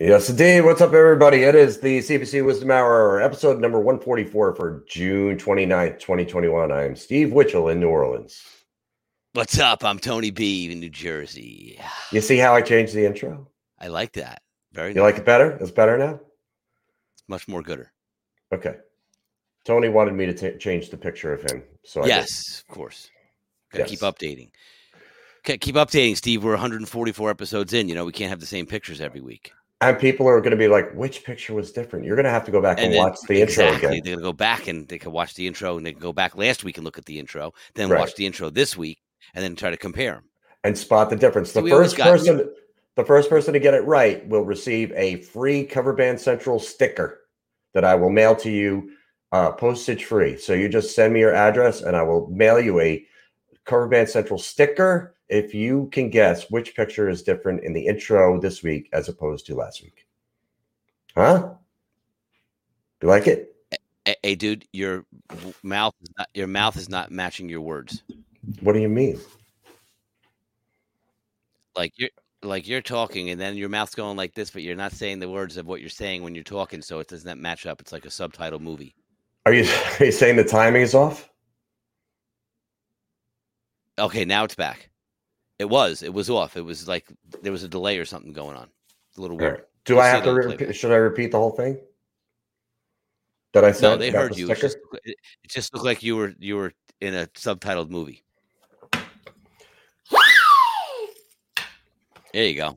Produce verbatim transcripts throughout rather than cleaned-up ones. Yes, indeed. What's up, everybody? It is the C B C Wizdumb Hour, episode number one forty-four for June twenty-ninth, twenty twenty-one. I am Steve Whichell in New Orleans. What's up? I'm Tony B in New Jersey. You see how I changed the intro? I like that. Very you nice. Like it better? It's better now? It's much more gooder. Okay. Tony wanted me to t- change the picture of him. So Yes, I of course. Gotta yes. keep updating. Okay, keep updating, Steve. We're one forty-four episodes in. You know, we can't have the same pictures every week. And people are going to be like, which picture was different? You're going to have to go back and, and then, watch the exactly, intro again. They're going to go back and they can watch the intro and they can go back last week and look at the intro, then right. watch the intro this week and then try to compare them. And spot the difference. The so first person got... the first person to get it right will receive a free Cover Band Central sticker that I will mail to you uh, postage free. So you just send me your address and I will mail you a Cover Band Central sticker if you can guess which picture is different in the intro this week as opposed to last week. Huh? Do you like it? Hey, hey dude, your mouth is not, your mouth is not matching your words. What do you mean? Like you're like you're talking and then your mouth's going like this, but you're not saying the words of what you're saying when you're talking, so it doesn't match up. It's like a subtitle movie. Are you are you saying the timing is off? Okay, now it's back. It was. It was off. It was like there was a delay or something going on. It's a little weird. Right. Do Let's I have to repeat? Should I repeat the whole thing? That I said. No, they heard you. The it, just, it just looked like you were you were in a subtitled movie. There you go.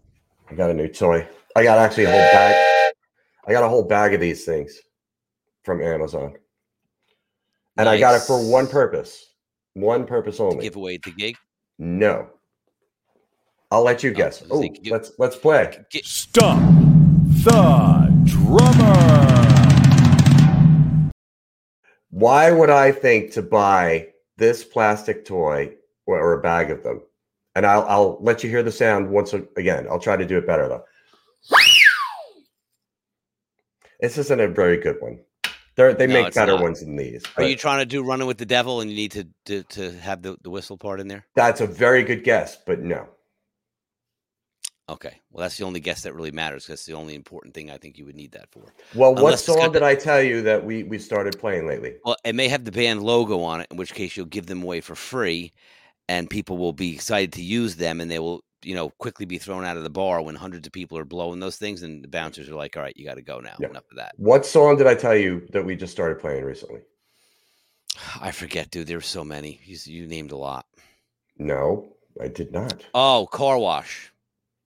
I got a new toy. I got actually a whole bag. I got a whole bag of these things from Amazon, and nice. I got it for one purpose. One purpose only. To give away the gig. No. I'll let you guess. Oh, Ooh, you, let's let's play. Get, Stump the Drummer. Why would I think to buy this plastic toy or, or a bag of them? And I'll I'll let you hear the sound once again. I'll try to do it better though. This isn't a very good one. They're, they no, make better not. ones than these. But. Are you trying to do Running with the Devil and you need to to, to have the, the whistle part in there? That's a very good guess, but no. Okay, well, that's the only guess that really matters because the only important thing I think you would need that for. Well, Unless what song did I tell you that we, we started playing lately? Well, it may have the band logo on it, in which case you'll give them away for free, and people will be excited to use them, and they will, you know, quickly be thrown out of the bar when hundreds of people are blowing those things, and the bouncers are like, all right, you got to go now. Yeah. Enough of that. What song did I tell you that we just started playing recently? I forget, dude. There were so many. You, you named a lot. No, I did not. Oh, Car Wash.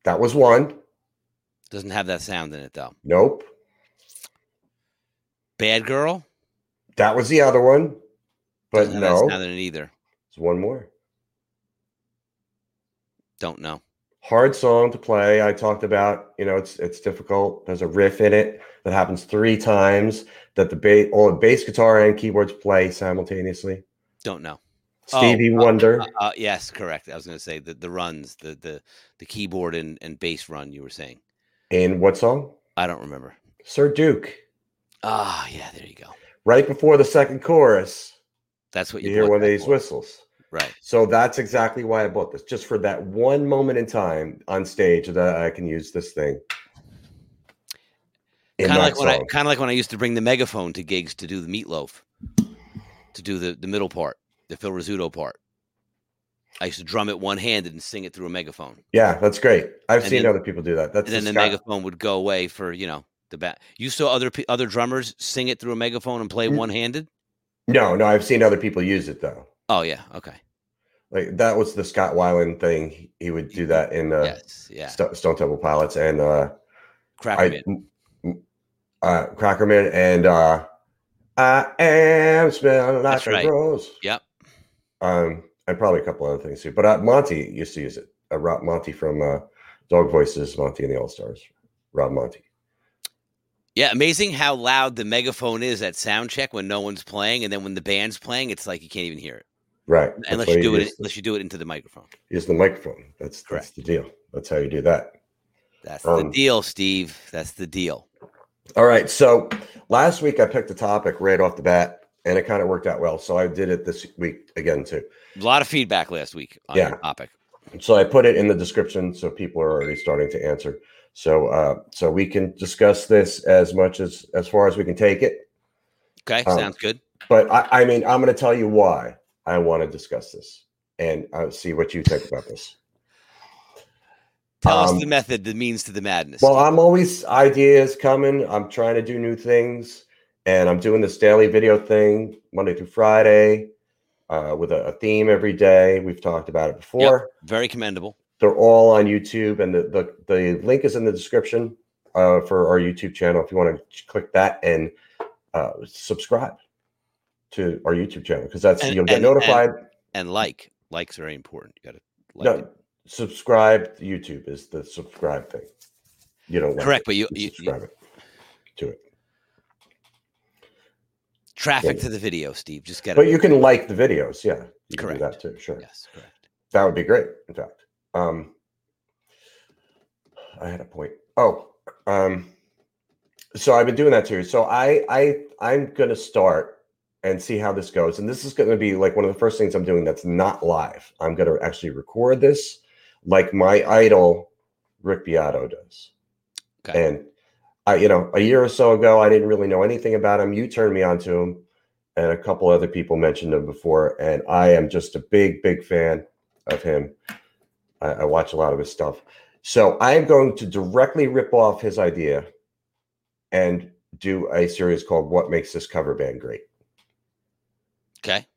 That was one. Doesn't have that sound in it, though. Nope. Bad Girl? That was the other one. But Doesn't no. Have that sound in it either. There's one more. Don't know. Hard song to play. I talked about, you know, it's it's difficult. There's a riff in it that happens three times that the ba- all the bass guitar and keyboards play simultaneously. Don't know. Stevie oh, Wonder. Uh, uh, yes, correct. I was going to say the, the runs, the the the keyboard and, and bass run you were saying. In what song? I don't remember. Sir Duke. Ah, oh, yeah, there you go. Right before the second chorus. That's what you, you hear one of these for. Whistles. Right. So that's exactly why I bought this, just for that one moment in time on stage that I can use this thing. Kind of like when I kind of like when I used to bring the megaphone to gigs to do the meatloaf, to do the, the middle part, the Phil Rizzuto part. I used to drum it one handed and sing it through a megaphone. Yeah, that's great. I've and seen then, other people do that. That's and then the Scott. megaphone would go away for you know the bat. You saw other other drummers sing it through a megaphone and play mm-hmm. one handed. No, no, I've seen other people use it though. Oh yeah, okay. Like that was the Scott Weiland thing. He, he would do that in uh, yes, yeah. St- Stone Temple Pilots and uh, Crackerman. Uh, Crackerman and uh, I am smelling like a right. rose. Yep. Um, and probably a couple other things too. But uh, Monty used to use it. Uh, Rob Monty from uh, Dog Voices, Monty and the All-Stars. Rob Monty. Yeah, amazing how loud the megaphone is at sound check when no one's playing, and then when the band's playing, it's like you can't even hear it. Right. That's unless you do it, unless you do it into the microphone. Use the microphone. That's correct. That's the deal. That's how you do that. That's um, the deal, Steve. That's the deal. All right. So last week I picked a topic right off the bat and it kind of worked out well. So I did it this week again, too. A lot of feedback last week on yeah. your topic. So I put it in the description. So people are already starting to answer. So uh, so we can discuss this as much as as far as we can take it. OK, um, sounds good. But I, I mean, I'm going to tell you why I want to discuss this and I'll see what you think about this. Tell um, us the method, the means to the madness. Well, I'm always ideas coming. I'm trying to do new things, and I'm doing this daily video thing Monday through Friday uh, with a, a theme every day. We've talked about it before. Yep, very commendable. They're all on YouTube, and the, the, the link is in the description uh, for our YouTube channel. If you want to click that and uh, subscribe to our YouTube channel, because that's and, you'll get and, notified. And, and like. Likes are very important. You got to like no, it. Subscribe to YouTube is the subscribe thing. You don't like correct, it. but you, you, you subscribe you, it to it. Traffic yeah. to the video, Steve. Just get. But you can like the videos, yeah. You correct. Can do that too, sure. Yes, correct. That would be great. In fact, um, I had a point. Oh, um, so I've been doing that too. So I, I, I'm gonna start and see how this goes. And this is gonna be like one of the first things I'm doing that's not live. I'm gonna actually record this. Like my idol, Rick Beato, does. Okay. And, I, you know, a year or so ago, I didn't really know anything about him. You turned me on to him, and a couple other people mentioned him before. And I am just a big, big fan of him. I, I watch a lot of his stuff. So I am going to directly rip off his idea and do a series called What Makes This Cover Band Great. Okay.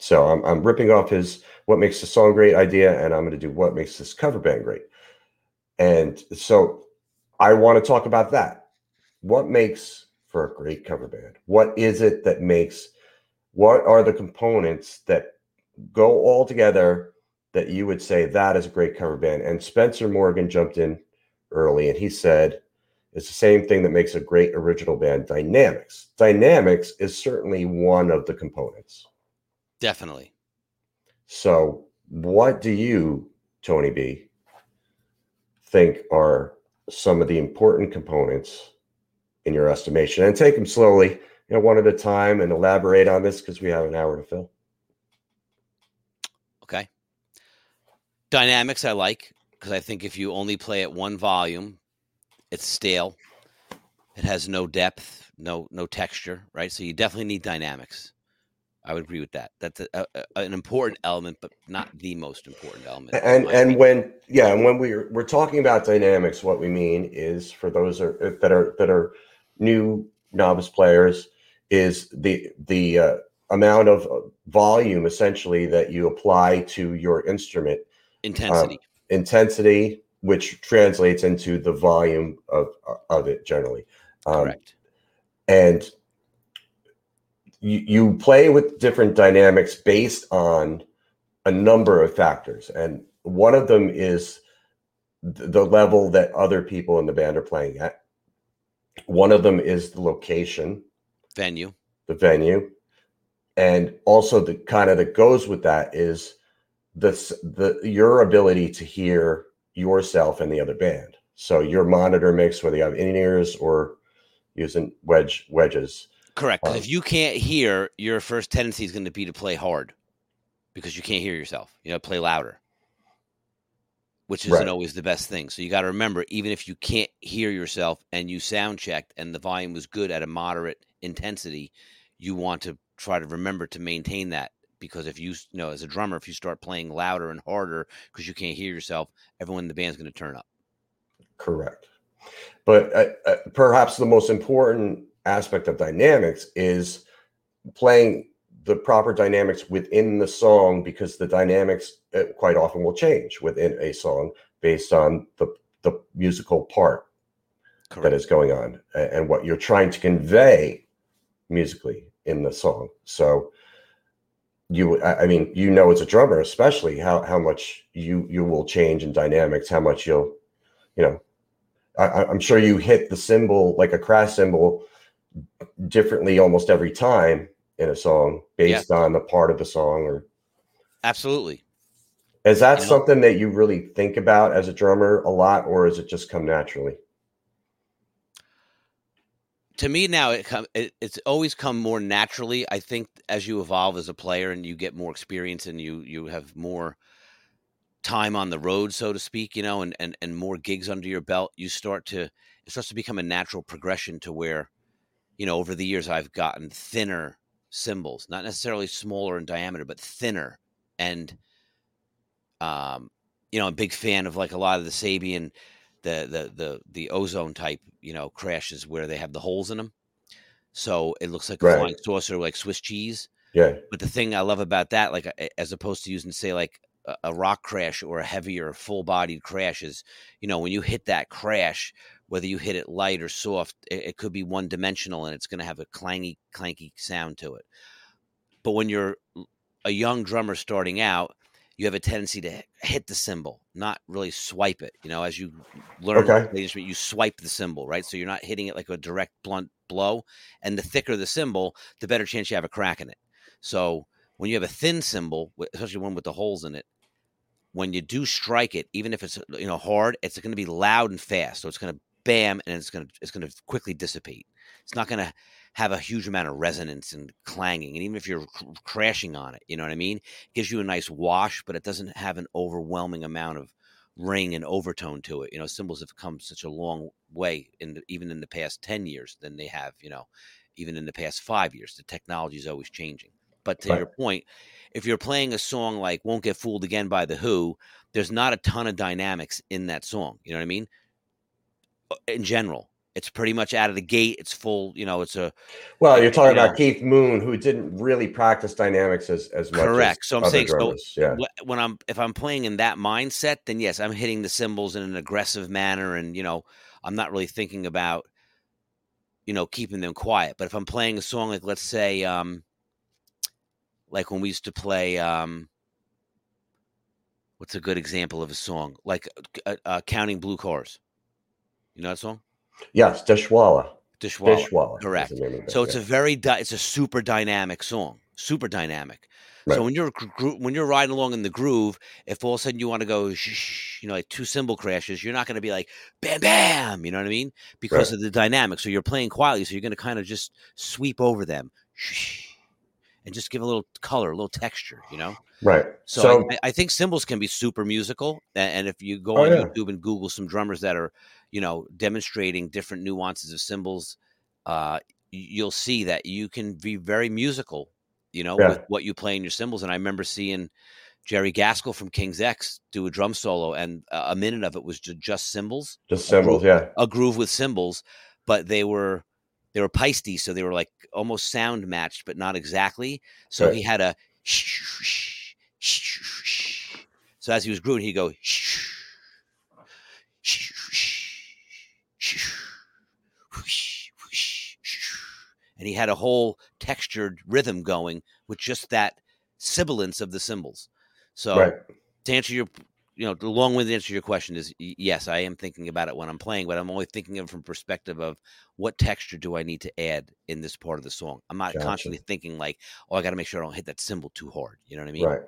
So I'm I'm ripping off his What Makes the Song Great idea, and I'm going to do What Makes This Cover Band Great. And so I want to talk about that. What makes for a great cover band? What is it that makes, what are the components that go all together that you would say that is a great cover band? And Spencer Morgan jumped in early, and he said, it's the same thing that makes a great original band, dynamics. Dynamics is certainly one of the components. Definitely. So what do you, Tony B, think are some of the important components in your estimation? And take them slowly, you know, one at a time, and elaborate on this because we have an hour to fill. Okay. Dynamics I like because I think if you only play at one volume, it's stale. It has no depth, no no texture, right? So you definitely need dynamics. I would agree with that. That's a, a, an important element, but not the most important element. And and opinion. when yeah, and when we're we're talking about dynamics, what we mean is for those are, that are that are new novice players is the the uh, amount of volume essentially that you apply to your instrument. Intensity. Um, intensity, which translates into the volume of of it generally. Um, Correct. And. You, you play with different dynamics based on a number of factors. And one of them is th- the level that other people in the band are playing at. One of them is the location. Venue. The venue. And also the kind of that goes with that is the, the your ability to hear yourself and the other band. So your monitor mix, whether you have in-ears or using wedge wedges. Correct. Because um, if you can't hear, your first tendency is going to be to play hard because you can't hear yourself. You know, play louder, which isn't right. always the best thing. So you got to remember, even if you can't hear yourself and you sound checked and the volume was good at a moderate intensity, you want to try to remember to maintain that, because if you, you know, as a drummer, if you start playing louder and harder because you can't hear yourself, everyone in the band's going to turn up. Correct. But uh, uh, perhaps the most important aspect of dynamics is playing the proper dynamics within the song, because the dynamics uh, quite often will change within a song based on the, the musical part Correct. That is going on and, and what you're trying to convey musically in the song. So you, I mean, you know, as a drummer, especially how, how much you, you will change in dynamics, how much you'll, you know, I, I'm sure you hit the cymbal, like a crash cymbal, differently almost every time in a song based yeah. on the part of the song. Or absolutely. Is that something that you really think about as a drummer a lot, or is it just come naturally? To me now, it come, it, it's always come more naturally. I think as you evolve as a player and you get more experience and you you have more time on the road, so to speak, you know, and, and, and more gigs under your belt, you start to, it starts to become a natural progression to where, you know, over the years I've gotten thinner cymbals, not necessarily smaller in diameter, but thinner. And, um, you know, I'm a big fan of like a lot of the Sabian, the, the, the, the ozone type, you know, crashes where they have the holes in them. So it looks like right. a flying saucer, like Swiss cheese. Yeah. But the thing I love about that, like as opposed to using, say, like a, a rock crash or a heavier full bodied crash is, you know, when you hit that crash, whether you hit it light or soft, it, it could be one dimensional and it's going to have a clangy, clanky sound to it. But when you're a young drummer starting out, you have a tendency to hit the cymbal, not really swipe it. You know, as you learn okay. the instrument, you swipe the cymbal, right? So you're not hitting it like a direct blunt blow. And the thicker the cymbal, the better chance you have a crack in it. So when you have a thin cymbal, especially one with the holes in it, when you do strike it, even if it's, you know, hard, it's going to be loud and fast. So it's going to bam, and it's going to it's going to quickly dissipate. It's not going to have a huge amount of resonance and clanging. And even if you're cr- crashing on it, you know what I mean? It gives you a nice wash, but it doesn't have an overwhelming amount of ring and overtone to it. You know, cymbals have come such a long way, in the, even in the past ten years, than they have, you know, even in the past five years. The technology is always changing. But to right. your point, if you're playing a song like Won't Get Fooled Again by The Who, there's not a ton of dynamics in that song. You know what I mean? In general, it's pretty much out of the gate. It's full, you know, it's a. Well, you're talking you know, about Keith Moon, who didn't really practice dynamics as, as much. Correct. As so I'm other saying, so yeah. when I'm, if I'm playing in that mindset, then yes, I'm hitting the cymbals in an aggressive manner. And, you know, I'm not really thinking about, you know, keeping them quiet. But if I'm playing a song like, let's say, um, like when we used to play, um, what's a good example of a song? Like uh, uh, Counting Blue Cars. You know that song? Yes, Deshawala. Deshawala. Deshawala. Correct. So it's yeah. a very, di- it's a super dynamic song, super dynamic. Right. So when you're gro- when you're riding along in the groove, if all of a sudden you want to go, shh, you know, like two cymbal crashes, you're not going to be like, bam, bam, you know what I mean? Because right. of the dynamic. So you're playing quietly, so you're going to kind of just sweep over them, shh, and just give a little color, a little texture, you know? Right. So, so I, I think cymbals can be super musical, and if you go oh, on yeah. YouTube and Google some drummers that are, you know, demonstrating different nuances of cymbals, uh, you'll see that you can be very musical, you know, yeah. with what you play in your cymbals. And I remember seeing Jerry Gaskell from King's X do a drum solo, and uh, a minute of it was just, just cymbals, just cymbals, a groove, yeah, a groove with cymbals, but they were they were peisty, so they were like almost sound matched, but not exactly. So right. he had a, so as he was grooving, he'd go. And he had a whole textured rhythm going with just that sibilance of the cymbals. So right. to answer your you know, the long-winded answer to your question is yes, I am thinking about it when I'm playing, but I'm only thinking of it from perspective of what texture do I need to add in this part of the song. I'm not gotcha. Constantly thinking like, oh, I got to make sure I don't hit that cymbal too hard. You know what I mean? Right.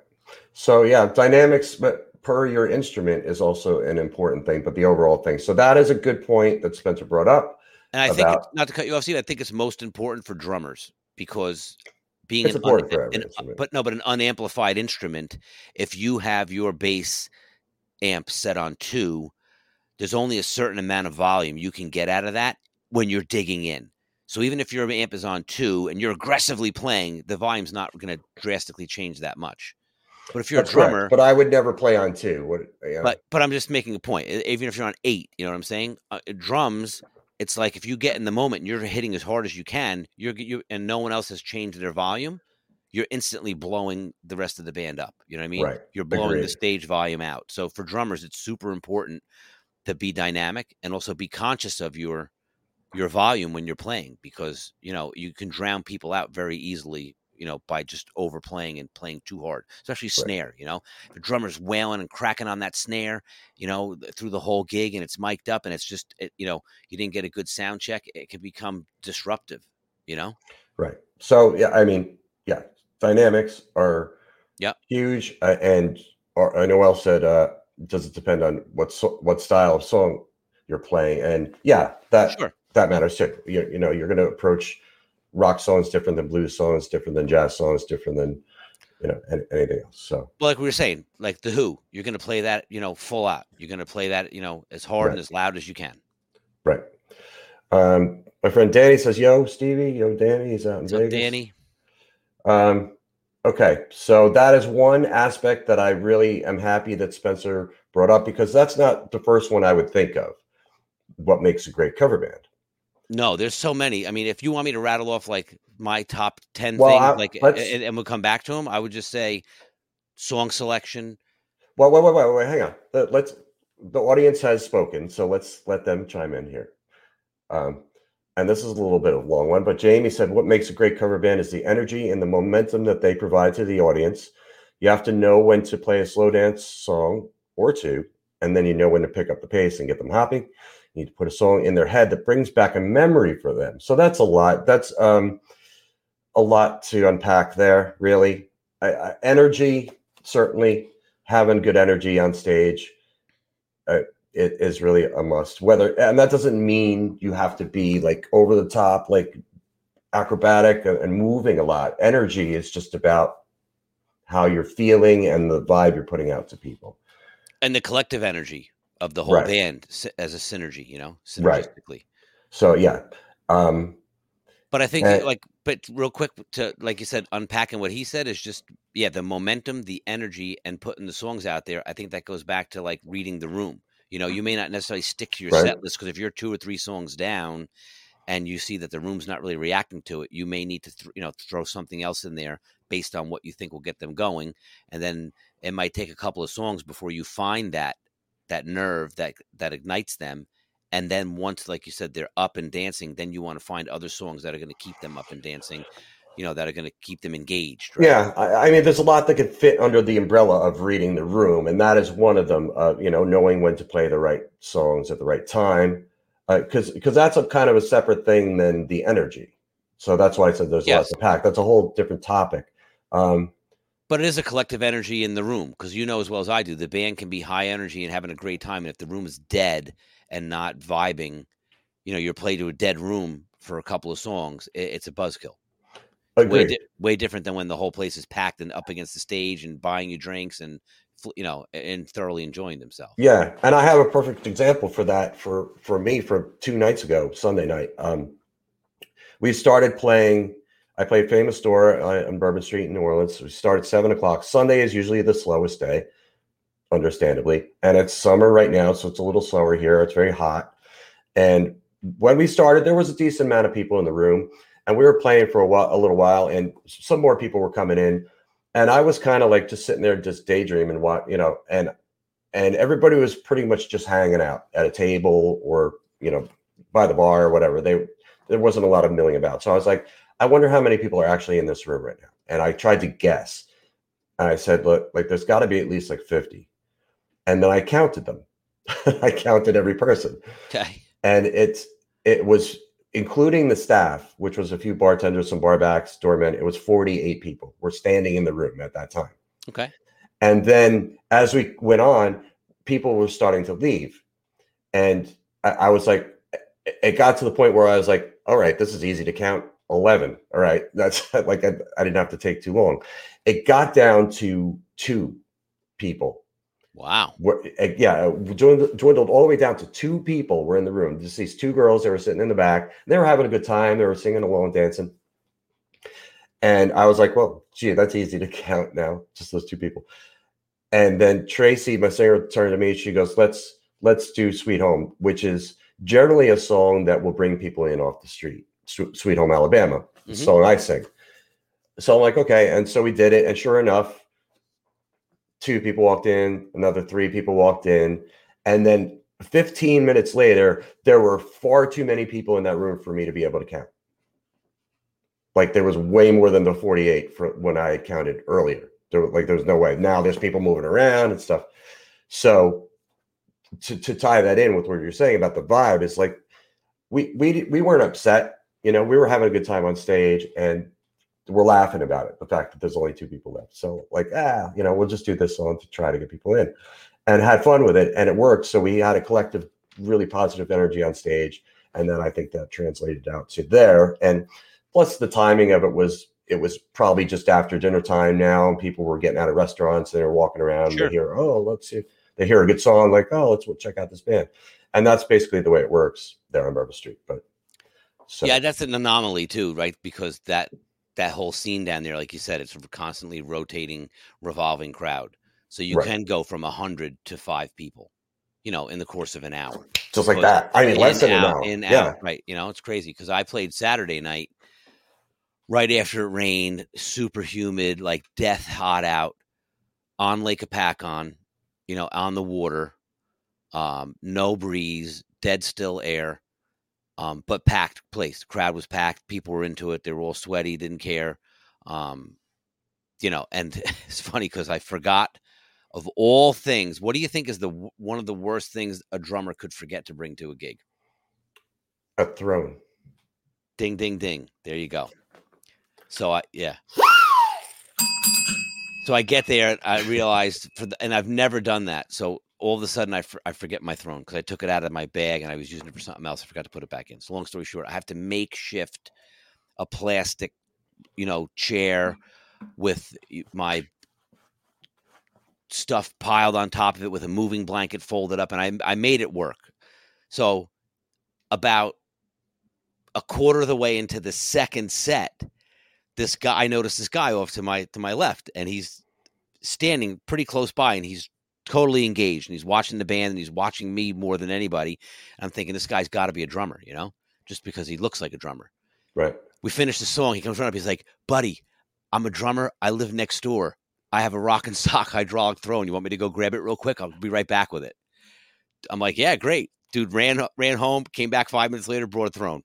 So yeah, dynamics, but per your instrument is also an important thing, but the overall thing. So that is a good point that Spencer brought up. And I about... think it's, not to cut you off, Steve, I think it's most important for drummers because being it's an, un- an, an but no, but an unamplified instrument. If you have your bass amp set on two, there's only a certain amount of volume you can get out of that when you're digging in. So even if your amp is on two and you're aggressively playing, the volume's not going to drastically change that much. But if you're That's a drummer, correct. But I would never play on two. What, yeah. But but I'm just making a point. Even if you're on eight, you know what I'm saying? Uh, drums, it's like if you get in the moment and you're hitting as hard as you can, you're you and no one else has changed their volume, you're instantly blowing the rest of the band up. You know what I mean? Right. You're blowing Agreed. The stage volume out. So for drummers, it's super important to be dynamic and also be conscious of your your volume when you're playing because you know you can drown people out very easily. You know, by just overplaying and playing too hard, especially snare, right. You know, if a drummer's wailing and cracking on that snare, you know, through the whole gig and it's mic'd up and it's just, it, you know, you didn't get a good sound check. It can become disruptive, you know? Right. So, yeah, I mean, yeah, dynamics are yep. huge. Uh, and or, I know El said, uh, does it depend on what, so, what style of song you're playing? And yeah, that, sure. that matters too. You, you know, you're going to approach rock songs different than blues songs, different than jazz songs, different than, you know, anything else. So, well, like we were saying, like The Who, you're going to play that, you know, full out. You're going to play that, you know, as hard right. and as loud as you can. Right. Um, my friend Danny says, yo, Stevie, yo, Danny, he's out in What's Vegas. Up, Danny? Um, okay. So that is one aspect that I really am happy that Spencer brought up because that's not the first one I would think of. What makes a great cover band? No, there's so many. I mean, if you want me to rattle off like my top ten well, things, I, like, and, and we'll come back to them, I would just say song selection. Well, wait, wait, wait, wait, hang on. Let's. The audience has spoken, so let's let them chime in here. Um, and this is a little bit of a long one, but Jamie said, "What makes a great cover band is the energy and the momentum that they provide to the audience. You have to know when to play a slow dance song or two, and then you know when to pick up the pace and get them hopping." Need to put a song in their head that brings back a memory for them. So that's a lot. That's um, a lot to unpack there, really. I, I, energy, certainly. Having good energy on stage uh, it is really a must. Whether and that doesn't mean you have to be like over the top, like acrobatic and, and moving a lot. Energy is just about how you're feeling and the vibe you're putting out to people. And the collective energy of the whole right. band as a synergy, you know, synergistically. Right. So, yeah. Um, but I think and, like, but real quick to, like you said, unpacking what he said is just, yeah, the momentum, the energy and putting the songs out there. I think that goes back to like reading the room. You know, you may not necessarily stick to your right. set list because if you're two or three songs down and you see that the room's not really reacting to it, you may need to, th- you know, throw something else in there based on what you think will get them going. And then it might take a couple of songs before you find that, that nerve that, that ignites them. And then once, like you said, they're up and dancing, then you want to find other songs that are going to keep them up and dancing, you know, that are going to keep them engaged. Right? Yeah. I, I mean, there's a lot that could fit under the umbrella of reading the room. And that is one of them, uh, you know, knowing when to play the right songs at the right time. Uh, cause, cause that's a kind of a separate thing than the energy. So that's why I said there's yes. lots to pack. That's a whole different topic. Um, But it is a collective energy in the room because you know as well as I do, the band can be high energy and having a great time. And if the room is dead and not vibing, you know, you're playing to a dead room for a couple of songs. It's a buzzkill. Way, di- way different than when the whole place is packed and up against the stage and buying you drinks and, you know, and thoroughly enjoying themselves. Yeah. And I have a perfect example for that for, for me for two nights ago, Sunday night. Um, we started playing. I played Famous Store on Bourbon Street in New Orleans. We start at seven o'clock. Sunday is usually the slowest day, understandably. And it's summer right now, so it's a little slower here. It's very hot. And when we started, there was a decent amount of people in the room. And we were playing for a, while, a little while, and some more people were coming in. And I was kind of like just sitting there just daydreaming, you know, and and everybody was pretty much just hanging out at a table or, you know, by the bar or whatever. They There wasn't a lot of milling about. So I was like, I wonder how many people are actually in this room right now. And I tried to guess. And I said, look, like there's got to be at least like fifty. And then I counted them. I counted every person. Okay. And it's, it was, including the staff, which was a few bartenders, some barbacks, doormen, it was forty-eight people were standing in the room at that time. Okay. And then as we went on, people were starting to leave. And I, I was like, it got to the point where I was like, all right, this is easy to count. eleven. All right. That's like, I, I didn't have to take too long. It got down to two people. Wow. We're, yeah. Dwindled, dwindled all the way down to two people were in the room. Just these two girls, they were sitting in the back. They were having a good time. They were singing along, dancing. And I was like, well, gee, that's easy to count now. Just those two people. And then Tracy, my singer, turned to me. She goes, let's, let's do Sweet Home, which is generally a song that will bring people in off the street. Sweet Home Alabama, mm-hmm. song I sing. So I'm like, okay. And so we did it. And sure enough, two people walked in, another three people walked in. And then fifteen minutes later, there were far too many people in that room for me to be able to count. Like there was way more than the forty-eight for when I counted earlier. There was like, there's no way. Now there's people moving around and stuff. So to, to tie that in with what you're saying about the vibe, it's like we, we, we weren't upset. You know, we were having a good time on stage and we're laughing about it. The fact that there's only two people left. So like, ah, you know, we'll just do this song to try to get people in, and had fun with it. And it worked. So we had a collective, really positive energy on stage. And then I think that translated out to there. And plus the timing of it was, it was probably just after dinner time now, and people were getting out of restaurants and they were walking around sure. and they hear, oh, let's see. They hear a good song. Like, oh, let's check out this band. And that's basically the way it works there on Bourbon Street. But So. Yeah, that's an anomaly too, right? Because that that whole scene down there, like you said, it's a constantly rotating, revolving crowd. So you right. can go from one hundred to five people, you know, in the course of an hour. Just like so that. I mean, less than an hour. In, yeah. out, right. You know, it's crazy because I played Saturday night right after it rained, super humid, like death hot out on Lake Apacon, you know, on the water, um, no breeze, dead still air. Um, but packed place. The crowd was packed. People were into it. They were all sweaty, didn't care. Um, you know, and it's funny because I forgot of all things. What do you think is the one of the worst things a drummer could forget to bring to a gig? A throne. Ding, ding, ding. There you go. So, I yeah. So I get there. I realized, for the, and I've never done that. So. All of a sudden, I, for, I forget my throne because I took it out of my bag and I was using it for something else. I forgot to put it back in. So long story short, I have to makeshift a plastic, you know, chair with my stuff piled on top of it with a moving blanket folded up. And I, I made it work. So about a quarter of the way into the second set, this guy, I noticed this guy off to my to my left, and he's standing pretty close by, and he's totally engaged, and he's watching the band, and he's watching me more than anybody. And I'm thinking, this guy's got to be a drummer, you know, just because he looks like a drummer. Right. We finish the song. He comes right up. He's like, buddy, I'm a drummer. I live next door. I have a rock and sock hydraulic throne. You want me to go grab it real quick? I'll be right back with it. I'm like, yeah, great. Dude ran ran home, came back five minutes later, brought a throne.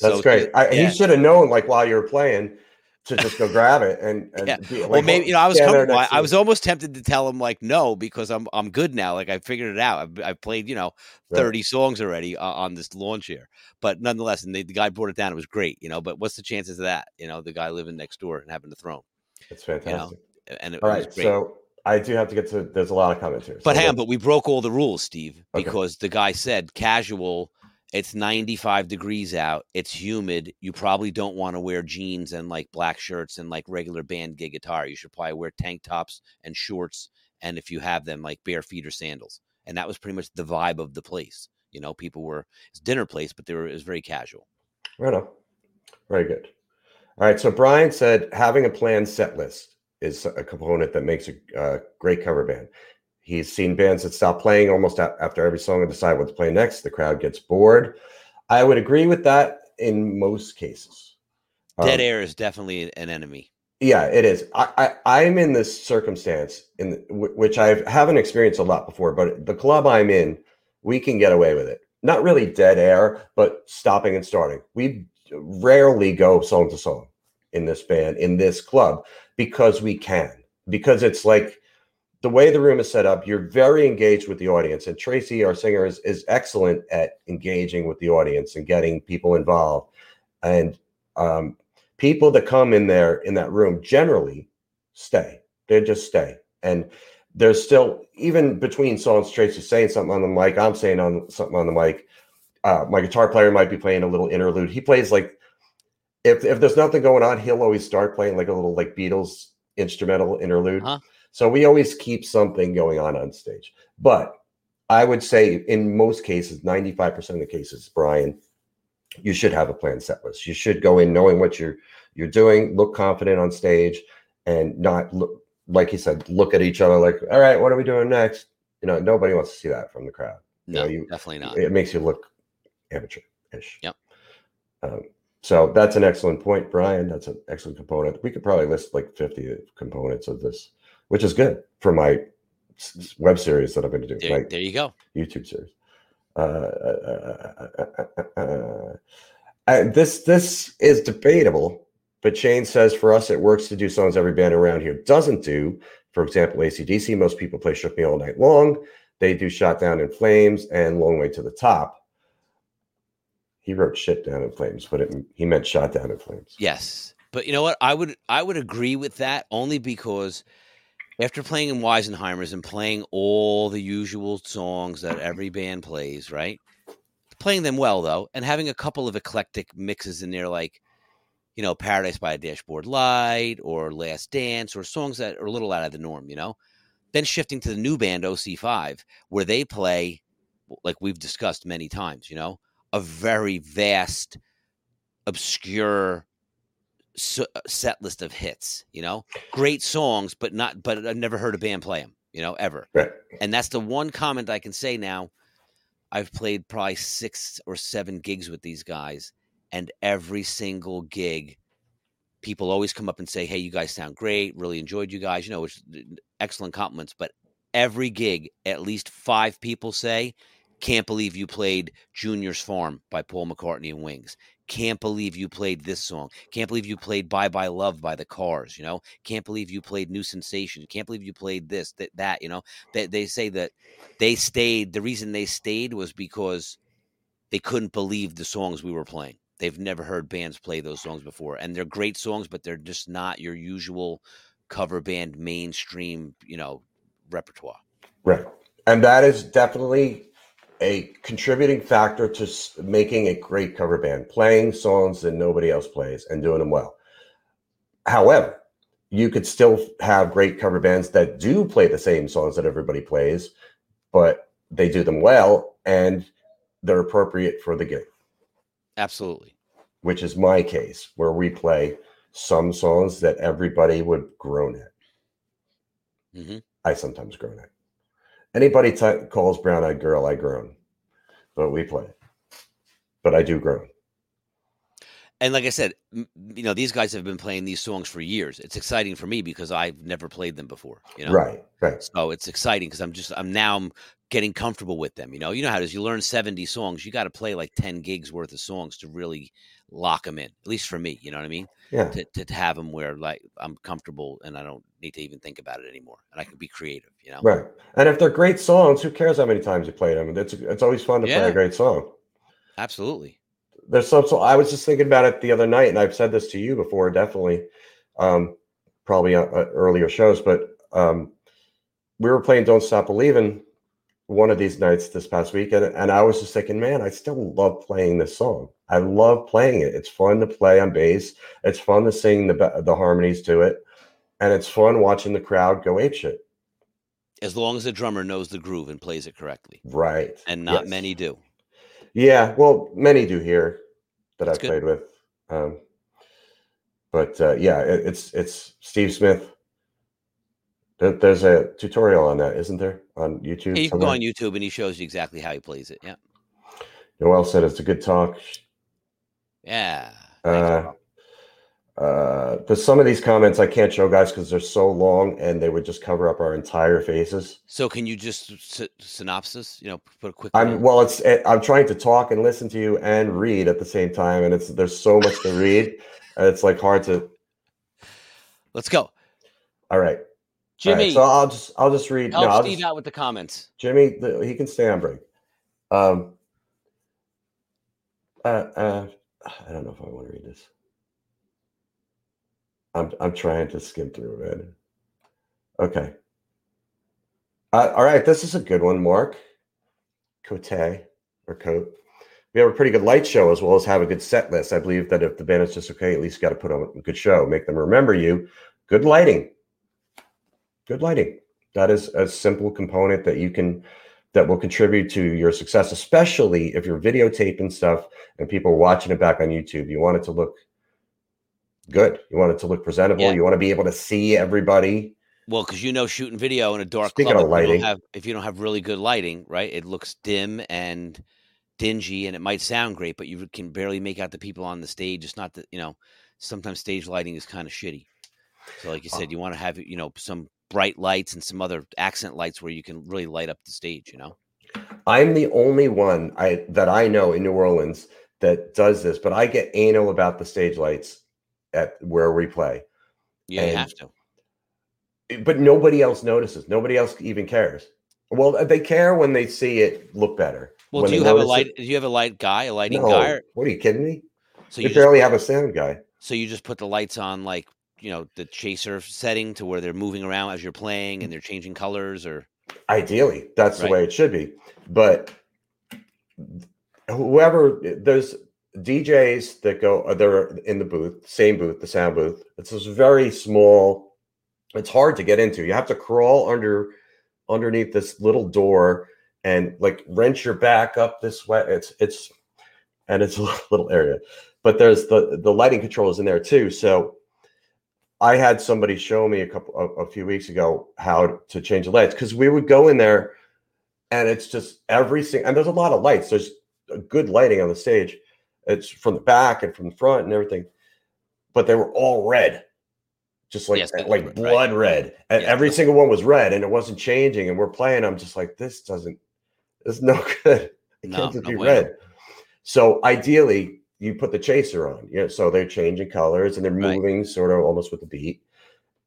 That's so, great. I, yeah. He should have known, like, while you were playing, to just go grab it and, and yeah. be, like, well, maybe you know I was coming, I, I was almost tempted to tell him like no because I'm I'm good now, like I figured it out. I've, I've played you know thirty right. songs already uh, on this lawn chair, but nonetheless, and they, the guy brought it down. It was great, you know. But what's the chances of that? You know, the guy living next door and having the throne. That's fantastic. You know? And it, all right, it was great. So I do have to get to. There's a lot of comments here, but so hang on. But we broke all the rules, Steve, okay. because the guy said casual. It's ninety-five degrees out. It's humid. You probably don't want to wear jeans and like black shirts and like regular band gig attire. You should probably wear tank tops and shorts. And if you have them, like bare feet or sandals. And that was pretty much the vibe of the place. You know, people were, it's a dinner place, but they were, it was very casual. Right on. Very good. All right. So Brian said, having a planned set list is a component that makes a uh, great cover band. He's seen bands that stop playing almost after every song and decide what to play next. The crowd gets bored. I would agree with that in most cases. Dead um, air is definitely an enemy. Yeah, it is. I, I, I'm in this circumstance, in the, w- which I haven't experienced a lot before, but the club I'm in, we can get away with it. Not really dead air, but stopping and starting. We rarely go song to song in this band, in this club, because we can. Because it's like, the way the room is set up, you're very engaged with the audience. And Tracy, our singer, is, is excellent at engaging with the audience and getting people involved. And um, people that come in there in that room generally stay. They just stay. And there's still, even between songs, Tracy's saying something on the mic. I'm saying on something on the mic. Uh, my guitar player might be playing a little interlude. He plays like, if if there's nothing going on, he'll always start playing like a little like Beatles instrumental interlude. Uh-huh. So we always keep something going on on stage. But I would say in most cases, ninety-five percent of the cases, Brian, you should have a planned set list. You should go in knowing what you're you're doing, look confident on stage, and not look, like he said, look at each other like, all right, what are we doing next? You know, nobody wants to see that from the crowd. No, you know, you, definitely not. It makes you look amateur-ish. Yep. Um, so that's an excellent point, Brian. That's an excellent component. We could probably list like fifty components of this, which is good for my web series that I'm going to do. There, my there you go. YouTube series. Uh, uh, uh, uh, uh, uh, this this is debatable, but Shane says for us it works to do songs every band around here doesn't do. For example, A C D C, most people play Shook Me All Night Long. They do Shot Down in Flames and Long Way to the Top. He wrote Shit Down in Flames, but it, he meant Shot Down in Flames. Yes, but you know what? I would I would agree with that only because after playing in Weisenheimer's and playing all the usual songs that every band plays, right? Playing them well, though, and having a couple of eclectic mixes in there, like, you know, Paradise by a Dashboard Light or Last Dance or songs that are a little out of the norm, you know? Then shifting to the new band, O C five, where they play, like we've discussed many times, you know, a very vast, obscure So, set list of hits, you know, great songs, but not, but I've never heard a band play them, you know, ever. Right. And that's the one comment I can say now. I've played probably six or seven gigs with these guys, and every single gig, people always come up and say, "Hey, you guys sound great. Really enjoyed you guys." You know, which excellent compliments. But every gig, at least five people say, "Can't believe you played Junior's Farm by Paul McCartney and Wings. Can't believe you played this song. Can't believe you played Bye Bye Love by the Cars, you know. Can't believe you played New Sensation. Can't believe you played this, that, that, you know." They, they say that they stayed. The reason they stayed was because they couldn't believe the songs we were playing. They've never heard bands play those songs before. And they're great songs, but they're just not your usual cover band mainstream, you know, repertoire. Right. And that is definitely a contributing factor to making a great cover band, playing songs that nobody else plays and doing them well. However, you could still have great cover bands that do play the same songs that everybody plays, but they do them well and they're appropriate for the gig. Absolutely. Which is my case, where we play some songs that everybody would groan at. Mm-hmm. I sometimes groan at. Anybody t- calls Brown Eyed Girl, I groan. But we play it. But I do groan. And like I said, m- you know, these guys have been playing these songs for years. It's exciting for me because I've never played them before, you know? Right, right. So it's exciting because I'm just, I'm now I'm getting comfortable with them, you know? You know how it is. You learn seventy songs. You got to play like ten gigs worth of songs to really lock them in, at least for me, you know what I mean? Yeah. To, to, to have them where like I'm comfortable and I don't need to even think about it anymore, and I can be creative, you know? Right. And if they're great songs, who cares how many times you play them? It's it's always fun to yeah. play a great song. Absolutely. There's some. So I was just thinking about it the other night, and I've said this to you before, definitely, um, probably on, on earlier shows, but um, we were playing "Don't Stop Believin'" one of these nights this past weekend, and I was just thinking, man, I still love playing this song. I love playing it. It's fun to play on bass. It's fun to sing the the harmonies to it. And it's fun watching the crowd go apeshit. As long as the drummer knows the groove and plays it correctly. Right. And not yes. many do. Yeah. Well, many do here that That's I've good. played with. Um, but uh, yeah, it, it's, it's Steve Smith. There, there's a tutorial on that, isn't there? On YouTube. Yeah, you can go on YouTube and he shows you exactly how he plays it. Yeah. Noel said it's a good talk. Yeah. Uh, uh, but some of these comments I can't show guys because they're so long and they would just cover up our entire faces. So can you just s- synopsis? You know, put a quick. I'm, well, it's it, I'm trying to talk and listen to you and read at the same time, and it's there's so much to read, and it's like hard to. Let's go. All right. Jimmy. Right, so I'll just I'll just read. Help no, Steve just, out with the comments. Jimmy, he can stay on break. Um. Uh, uh, I don't know if I want to read this. I'm I'm trying to skim through it. Okay. Uh, all right, this is a good one, Mark. Cote or Cote. We have a pretty good light show as well as have a good set list. I believe that if the band is just okay, at least you got to put on a good show. Make them remember you. Good lighting. Good lighting. That is a simple component that you can that will contribute to your success, especially if you're videotaping stuff and people are watching it back on YouTube. You want it to look good. You want it to look presentable. Yeah. You want to be able to see everybody. Well, because you know, shooting video in a dark Speaking club, of lighting, if you don't have, if you don't have really good lighting, right, it looks dim and dingy, and it might sound great, but you can barely make out the people on the stage. It's not that, you know, sometimes stage lighting is kind of shitty. So like you said, you want to have, you know, some bright lights and some other accent lights where you can really light up the stage, you know? I'm the only one I that I know in New Orleans that does this, but I get anal about the stage lights at where we play. Yeah, and, you have to. But nobody else notices. Nobody else even cares. Well, they care when they see it look better. Well, do you have a light it. do you have a light guy, a lighting no. guy? Or... What are you kidding me? So you, you barely just, have a sound guy. So you just put the lights on like you know, the chaser setting to where they're moving around as you're playing and they're changing colors or ideally that's right. the way it should be. But whoever there's D Js that go, they're in the booth, same booth, the sound booth. It's this very small. It's hard to get into. You have to crawl under underneath this little door and like wrench your back up this way. It's, it's, and it's a little area, but there's the, the lighting controls in there too. So, I had somebody show me a couple a, a few weeks ago how to change the lights because we would go in there and it's just every single and there's a lot of lights. There's good lighting on the stage. It's from the back and from the front and everything, but they were all red, just like yes, like right. blood red, and yeah. every single one was red and it wasn't changing. And we're playing. I'm just like this doesn't. It's no good. It no, can't just no be way. red. So ideally. You put the chaser on, you know, so they're changing colors and they're moving right. sort of almost with the beat.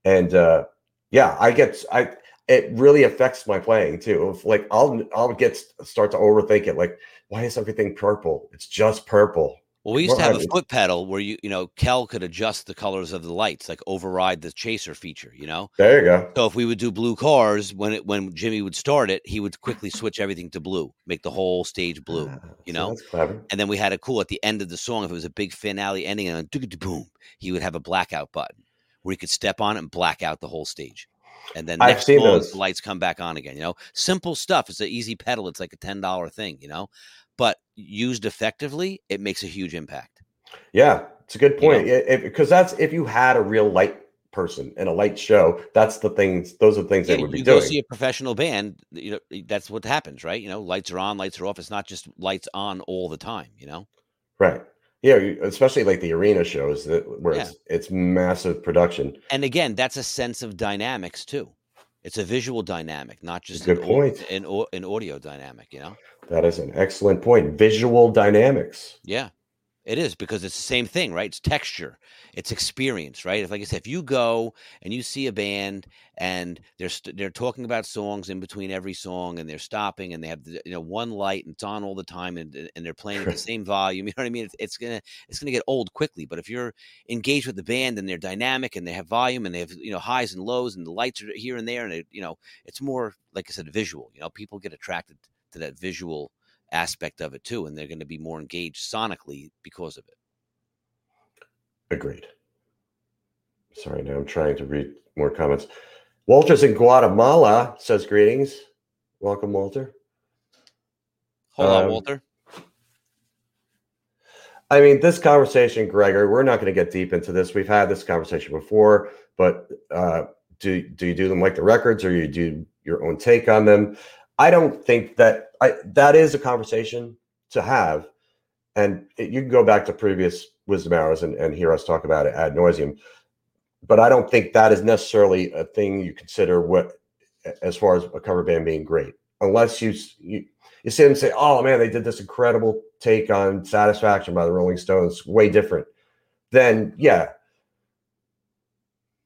And uh, yeah, I get, I, it really affects my playing too. If, like I'll, I'll get, start to overthink it. Like, why is everything purple? It's just purple. Well, we used what to have I mean? a foot pedal where you, you know, Kel could adjust the colors of the lights, like override the chaser feature, you know? There you go. So if we would do blue cars, when it, when Jimmy would start it, he would quickly switch everything to blue, make the whole stage blue, you know? So that's clever. And then we had a cool, at the end of the song, if it was a big finale ending, and boom, he would have a blackout button where he could step on it and black out the whole stage. And then next song, the lights come back on again, you know? Simple stuff. It's an easy pedal. It's like a ten dollar thing, you know? But used effectively, it makes a huge impact. Yeah, it's a good point. Because that's if you had a real light person and a light show, that's the things. Those are the things yeah, they would be doing. You go see a professional band, you know, that's what happens, right? You know, lights are on, lights are off. It's not just lights on all the time, you know? Right. Yeah, especially like the arena shows that where yeah. it's, it's massive production. And again, that's a sense of dynamics too. It's a visual dynamic, not just good an, point. An, an audio dynamic, you know? That is an excellent point. Visual dynamics. Yeah, it is because it's the same thing, right? It's texture. It's experience, right? If, like I said, if you go and you see a band and they're st- they're talking about songs in between every song and they're stopping and they have you know one light and it's on all the time and and they're playing at the same volume, you know what I mean? It's, it's gonna it's gonna get old quickly. But if you're engaged with the band and they're dynamic and they have volume and they have you know highs and lows and the lights are here and there and it, you know it's more like I said visual. You know, people get attracted to that visual aspect of it too, and they're going to be more engaged sonically because of it. Agreed. Sorry, now I'm trying to read more comments. Walter's in Guatemala says greetings. Welcome, Walter. Hold um, on, Walter. I mean, this conversation, Gregor, we're not going to get deep into this. We've had this conversation before, but uh, do, do you do them like the records or you do your own take on them? I don't think that I, that is a conversation to have. And it, you can go back to previous Wizdumb Hours and, and hear us talk about it ad nauseum. But I don't think that is necessarily a thing you consider what, as far as a cover band being great. Unless you, you, you see them say, oh, man, they did this incredible take on Satisfaction by the Rolling Stones, way different. Then, yeah,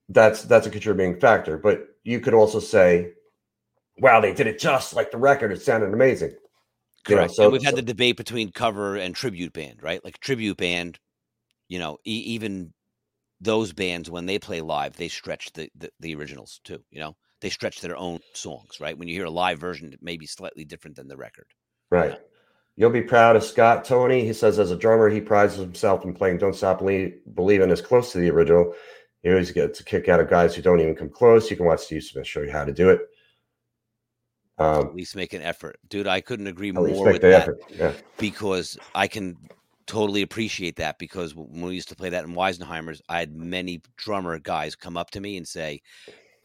that's that's a contributing factor. But you could also say, wow, they did it just like the record. It sounded amazing. Correct. You know, so, and we've had so, the debate between cover and tribute band, right? Like tribute band, you know, e- even those bands, when they play live, they stretch the, the, the originals too, you know? They stretch their own songs, right? When you hear a live version, it may be slightly different than the record. Right. Yeah. You'll be proud of Scott Tony. He says, as a drummer, he prides himself in playing Don't Stop Believin' as close to the original. He always gets a kick out of guys who don't even come close. You can watch Steve Smith show you how to do it. Um, at least make an effort. Dude, I couldn't agree more with that effort. Yeah. Because I can totally appreciate that, because when we used to play that in Weisenheimer's, I had many drummer guys come up to me and say,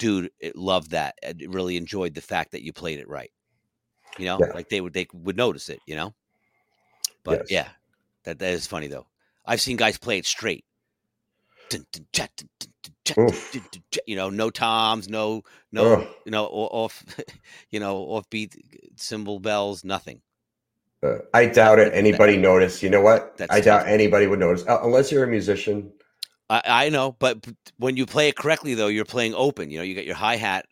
dude, it loved that. I really enjoyed the fact that you played it right. You know, yeah. like they would, they would notice it, you know, but yes. yeah, that, that is funny though. I've seen guys play it straight, dun, dun, cha, dun, dun, cha, dun, you know, no toms, no, no, Ugh. you know, off, you know, offbeat cymbal bells, nothing. Uh, I doubt that, it. Anybody that, noticed, you know what? I doubt amazing. anybody would notice uh, unless you're a musician. I, I know, but when you play it correctly though, you're playing open, you know, you got your hi-hat.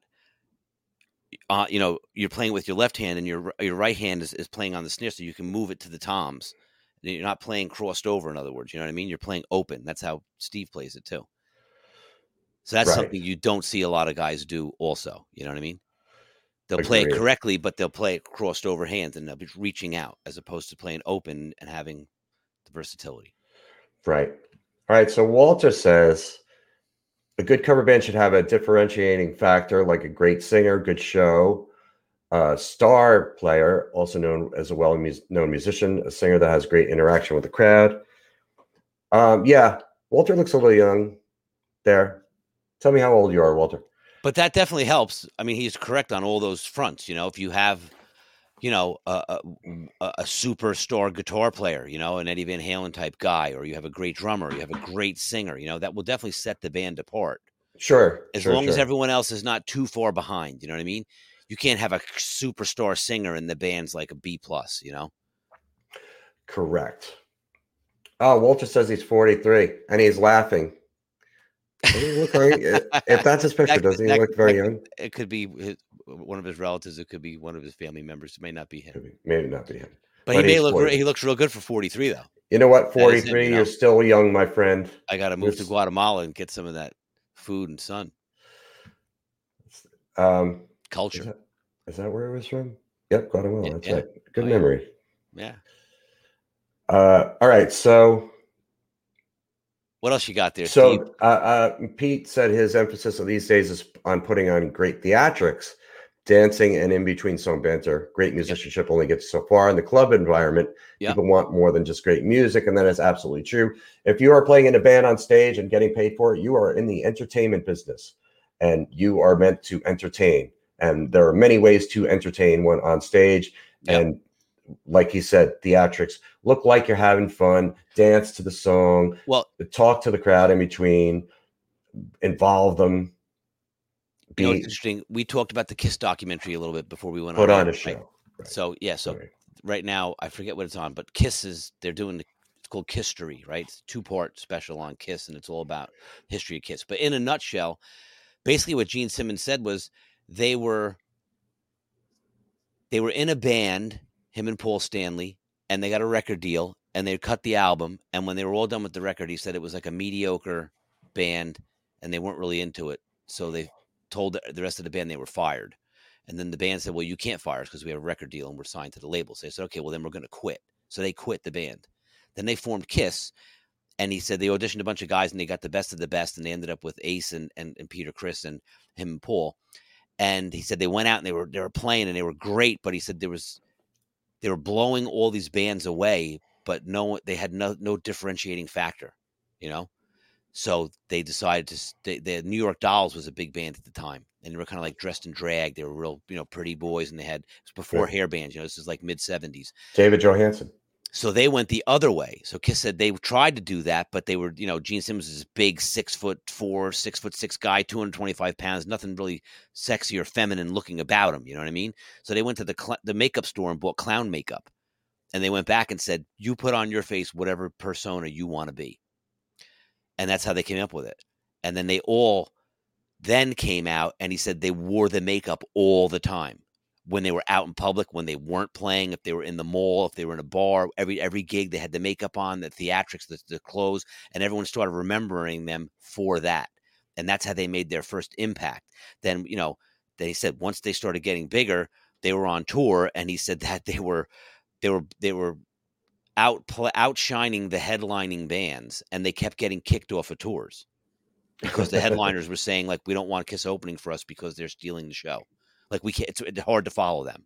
Uh, you know, you're playing with your left hand and your your right hand is, is playing on the snare, so you can move it to the toms. You're not playing crossed over, in other words. You know what I mean? You're playing open. That's how Steve plays it, too. So that's right. something you don't see a lot of guys do also. You know what I mean? They'll Agreed. play it correctly, but they'll play it crossed over hands, and they'll be reaching out as opposed to playing open and having the versatility. Right. All right, so Walter says, a good cover band should have a differentiating factor, like a great singer, good show, a star player, also known as a well-known musician, a singer that has great interaction with the crowd. Um, yeah, Walter looks a little young there. Tell me how old you are, Walter. But that definitely helps. I mean, he's correct on all those fronts. You know, if you have, you know, a, a, a superstar guitar player, you know, an Eddie Van Halen type guy, or you have a great drummer, you have a great singer, you know, that will definitely set the band apart. Sure. As sure, long sure. as everyone else is not too far behind, you know what I mean? You can't have a superstar singer and the band's like a B plus, you know? Correct. Oh, Walter says he's forty-three and he's laughing. Doesn't he look like, if that's his picture, that, doesn't he that, look very that, young? It could be his, one of his relatives. It could be one of his family members. It may not be him. Be, maybe not be him. But, but he may look. forty. He looks real good for forty-three, though. You know what? forty-three, you're know, still young, my friend. I got to move you're... to Guatemala and get some of that food and sun. Um, Culture. Is that, is that where it was from? Yep, Guatemala. Yeah, that's yeah. right. Good oh, memory. Yeah. yeah. Uh, all right, so. What else you got there, So Steve? Uh, uh, Pete said his emphasis of these days is on putting on great theatrics, dancing, and in-between song banter. Great musicianship yep. only gets so far in the club environment. Yep. People want more than just great music, and that is absolutely true. If you are playing in a band on stage and getting paid for it, you are in the entertainment business, and you are meant to entertain. And there are many ways to entertain one on stage, yep. and like he said, theatrics, look like you're having fun, dance to the song, well, talk to the crowd in between, involve them. Be, you know, it's interesting. We talked about the Kiss documentary a little bit before we went put on, on a right? show. Right. So, yeah, so right. right now, I forget what it's on, but Kiss is, they're doing, the, it's called Kisstory, right? It's a two-part special on Kiss, and it's all about history of Kiss. But in a nutshell, basically what Gene Simmons said was they were they were in a band, him and Paul Stanley, and they got a record deal, and they cut the album. And when they were all done with the record, he said it was like a mediocre band, and they weren't really into it. So they told the rest of the band they were fired. And then the band said, well, you can't fire us because we have a record deal and we're signed to the label. So they said, okay, well, then we're going to quit. So they quit the band. Then they formed Kiss, and he said they auditioned a bunch of guys, and they got the best of the best, and they ended up with Ace and, and, and Peter Criss and him and Paul. And he said they went out, and they were they were playing, and they were great, but he said there was – they were blowing all these bands away, but no, they had no no differentiating factor, you know? So they decided to, they, the New York Dolls was a big band at the time, and they were kind of like dressed in drag. They were real, you know, pretty boys, and they had, it was before yeah. hair bands, you know, this is like mid-seventies. David Johansen. So they went the other way. So Kiss said they tried to do that, but they were, you know, Gene Simmons is this big six foot four, six foot six guy, two hundred twenty-five pounds, nothing really sexy or feminine looking about him. You know what I mean? So they went to the cl- the makeup store and bought clown makeup, and they went back and said, you put on your face whatever persona you want to be. And that's how they came up with it. And then they all then came out and he said they wore the makeup all the time when they were out in public, when they weren't playing, if they were in the mall, if they were in a bar, every every gig they had the makeup on, the theatrics, the, the clothes, and everyone started remembering them for that. And that's how they made their first impact. Then, you know, they said once they started getting bigger, they were on tour, and he said that they were they were they were out outshining the headlining bands, and they kept getting kicked off of tours because the headliners were saying, like, we don't want Kiss opening for us because they're stealing the show. Like, we can't, it's hard to follow them.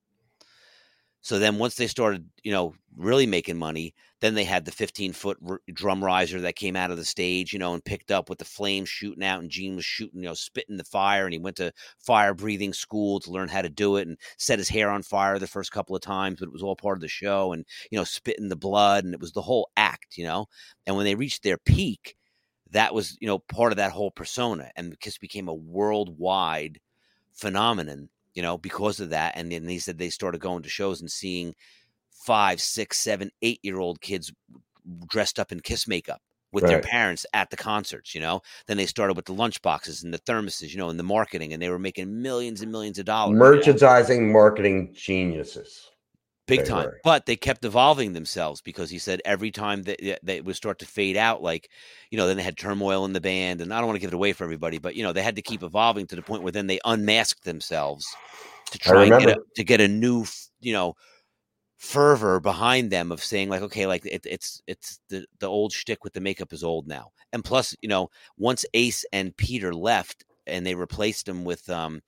So then once they started, you know, really making money, then they had the fifteen foot r- drum riser that came out of the stage, you know, and picked up with the flames shooting out, and Gene was shooting, you know, spitting the fire, and he went to fire breathing school to learn how to do it and set his hair on fire the first couple of times, but it was all part of the show, and, you know, spitting the blood, and it was the whole act, you know. And when they reached their peak, that was, you know, part of that whole persona, and Kiss became a worldwide phenomenon, you know, because of that. And then he said they started going to shows and seeing five, six, seven, eight-year-old kids dressed up in Kiss makeup with right. their parents at the concerts, you know. Then they started with the lunchboxes and the thermoses, you know, and the marketing, and they were making millions and millions of dollars. Merchandising, you know? Marketing geniuses. Big they time. Were. But they kept evolving themselves because he said every time that they would start to fade out, like, you know, then they had turmoil in the band, and I don't want to give it away for everybody, but, you know, they had to keep evolving to the point where then they unmasked themselves to try and get a, to get a new, you know, fervor behind them of saying, like, okay, like it, it's it's the the old shtick with the makeup is old now. And plus, you know, once Ace and Peter left and they replaced them with um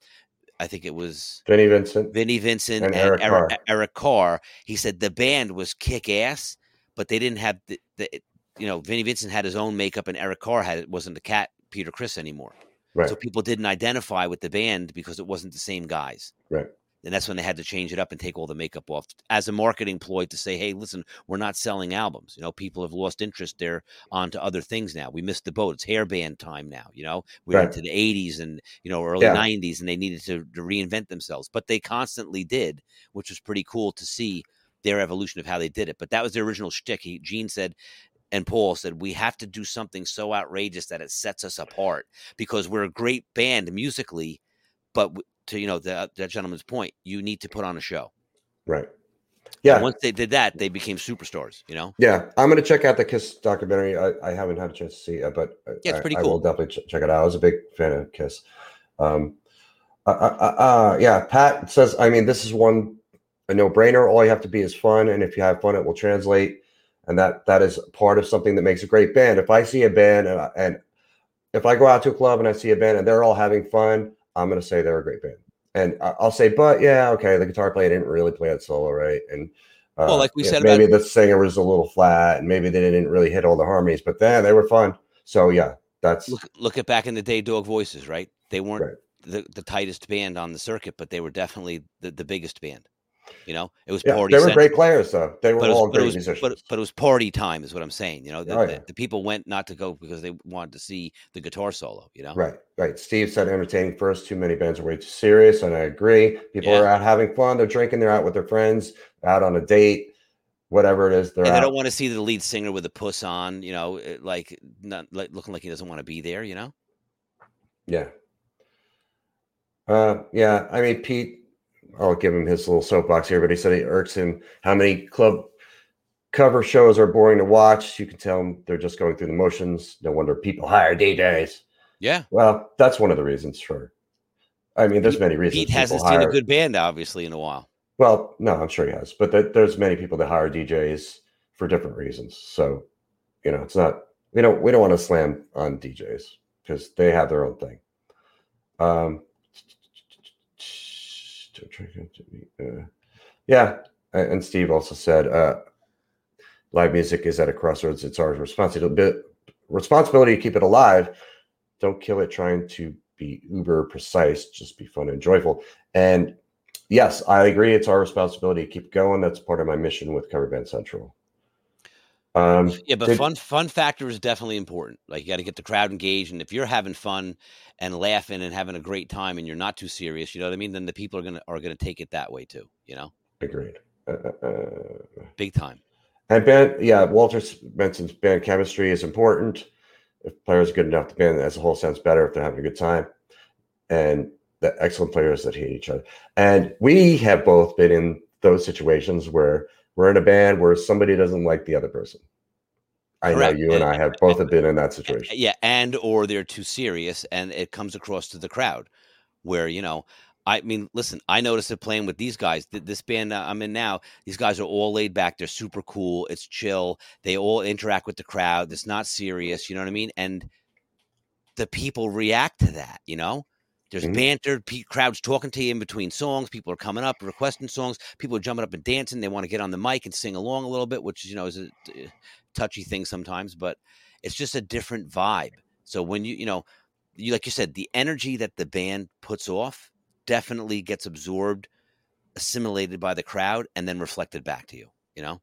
I think it was Vinnie Vincent, Vinnie Vincent and, and Eric, Eric, Carr. Eric Carr, he said the band was kick ass, but they didn't have the, the you know, Vinnie Vincent had his own makeup and Eric Carr had it wasn't the cat Peter Criss anymore. Right. So people didn't identify with the band because it wasn't the same guys. Right. And that's when they had to change it up and take all the makeup off as a marketing ploy to say, hey, listen, we're not selling albums. You know, people have lost interest. They're onto other things now. We missed the boat. It's hairband time now. You know, we went right. to the eighties and, you know, early yeah. nineties, and they needed to, to reinvent themselves. But they constantly did, which was pretty cool to see their evolution of how they did it. But that was the original shtick. He, Gene said, and Paul said, we have to do something so outrageous that it sets us apart because we're a great band musically, but we, to, you know, the, that gentleman's point, you need to put on a show. Right. Yeah. And once they did that, they became superstars, you know? Yeah. I'm going to check out the Kiss documentary. I, I haven't had a chance to see it, but yeah, it's pretty I, cool. I will definitely ch- check it out. I was a big fan of Kiss. Um, uh, uh, uh, uh, yeah. Pat says, I mean, this is one, a no-brainer. All you have to be is fun. And if you have fun, it will translate. And that, that is part of something that makes a great band. If I see a band and, I, and if I go out to a club and I see a band and they're all having fun, I'm going to say they're a great band. And I'll say, but yeah, okay, the guitar player didn't really play that solo, right? And uh, well, like we yeah, said, maybe about- the singer was a little flat, and maybe they didn't really hit all the harmonies, but then they were fun. So yeah, that's look, look at back in the day, Dog Voices, right? They weren't right. the, the tightest band on the circuit, but they were definitely the, the biggest band. You know, it was yeah, party. They were great players, though. They were was, all great was, musicians. But, but it was party time, is what I'm saying. You know, the, oh, yeah. the, the people went not to go because they wanted to see the guitar solo. You know, right, right. Steve said, "Entertaining first. Too many bands are way too serious," and I agree. People yeah. are out having fun. They're drinking. They're out with their friends. Out on a date. Whatever it is, they're and out. I don't want to see the lead singer with a puss on. You know, like not like, looking like he doesn't want to be there. You know. Yeah. Uh, yeah. I mean, Pete. I'll give him his little soapbox here, but he said it irks him how many club cover shows are boring to watch. You can tell them they're just going through the motions. No wonder people hire D Js. Yeah. Well, that's one of the reasons for, I mean, there's many reasons. Pete hasn't hire. seen a good band, obviously, in a while. Well, no, I'm sure he has, but there, there's many people that hire D Js for different reasons. So, you know, it's not, you know, we don't want to slam on D Js because they have their own thing. Um, Uh, yeah, and Steve also said, uh, live music is at a crossroads. It's our responsibility responsibility to keep it alive. Don't kill it trying to be uber precise. Just be fun and joyful. And yes, I agree. It's our responsibility to keep going. That's part of my mission with Cover Band Central. Um, yeah, but did, fun fun factor is definitely important. Like, you got to get the crowd engaged, and if you're having fun and laughing and having a great time, and you're not too serious, you know what I mean? Then the people are gonna are gonna take it that way too. You know, agreed, uh, uh, big time. And band, yeah, Walter mentions band chemistry is important. If players are good enough, the band as a whole sounds better if they're having a good time. and the excellent players that hate each other. And we have both been in those situations where we're in a band where somebody doesn't like the other person. I Correct. know you and, and I have both and, have been in that situation. Yeah, and or they're too serious, and it comes across to the crowd where, you know, I mean, listen, I noticed it playing with these guys. This band I'm in now, these guys are all laid back. They're super cool. It's chill. They all interact with the crowd. It's not serious. You know what I mean? And the people react to that, you know? There's mm-hmm. banter, pe- crowds talking to you in between songs. People are coming up, requesting songs. People are jumping up and dancing. They want to get on the mic and sing along a little bit, which, you know, is a touchy thing sometimes. But it's just a different vibe. So when you, you know, you like you said, the energy that the band puts off definitely gets absorbed, assimilated by the crowd, and then reflected back to you, you know?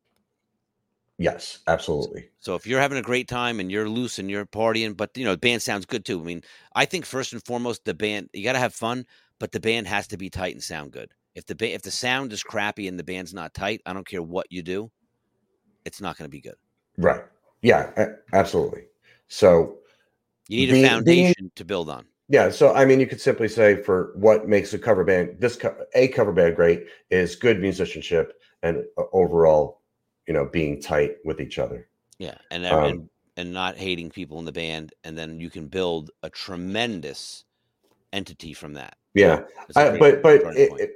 Yes, absolutely. So if you're having a great time and you're loose and you're partying, but, you know, the band sounds good too. I mean, I think first and foremost, the band, you got to have fun, but the band has to be tight and sound good. If the ba- if the sound is crappy and the band's not tight, I don't care what you do, it's not going to be good. Right. Yeah, absolutely. So you need being, a foundation being, to build on. Yeah. So, I mean, you could simply say for what makes a cover band, this co- a cover band great is good musicianship and overall, you know, being tight with each other. Yeah. And, um, and, and not hating people in the band. And then you can build a tremendous entity from that. Yeah. I, but, but it, it,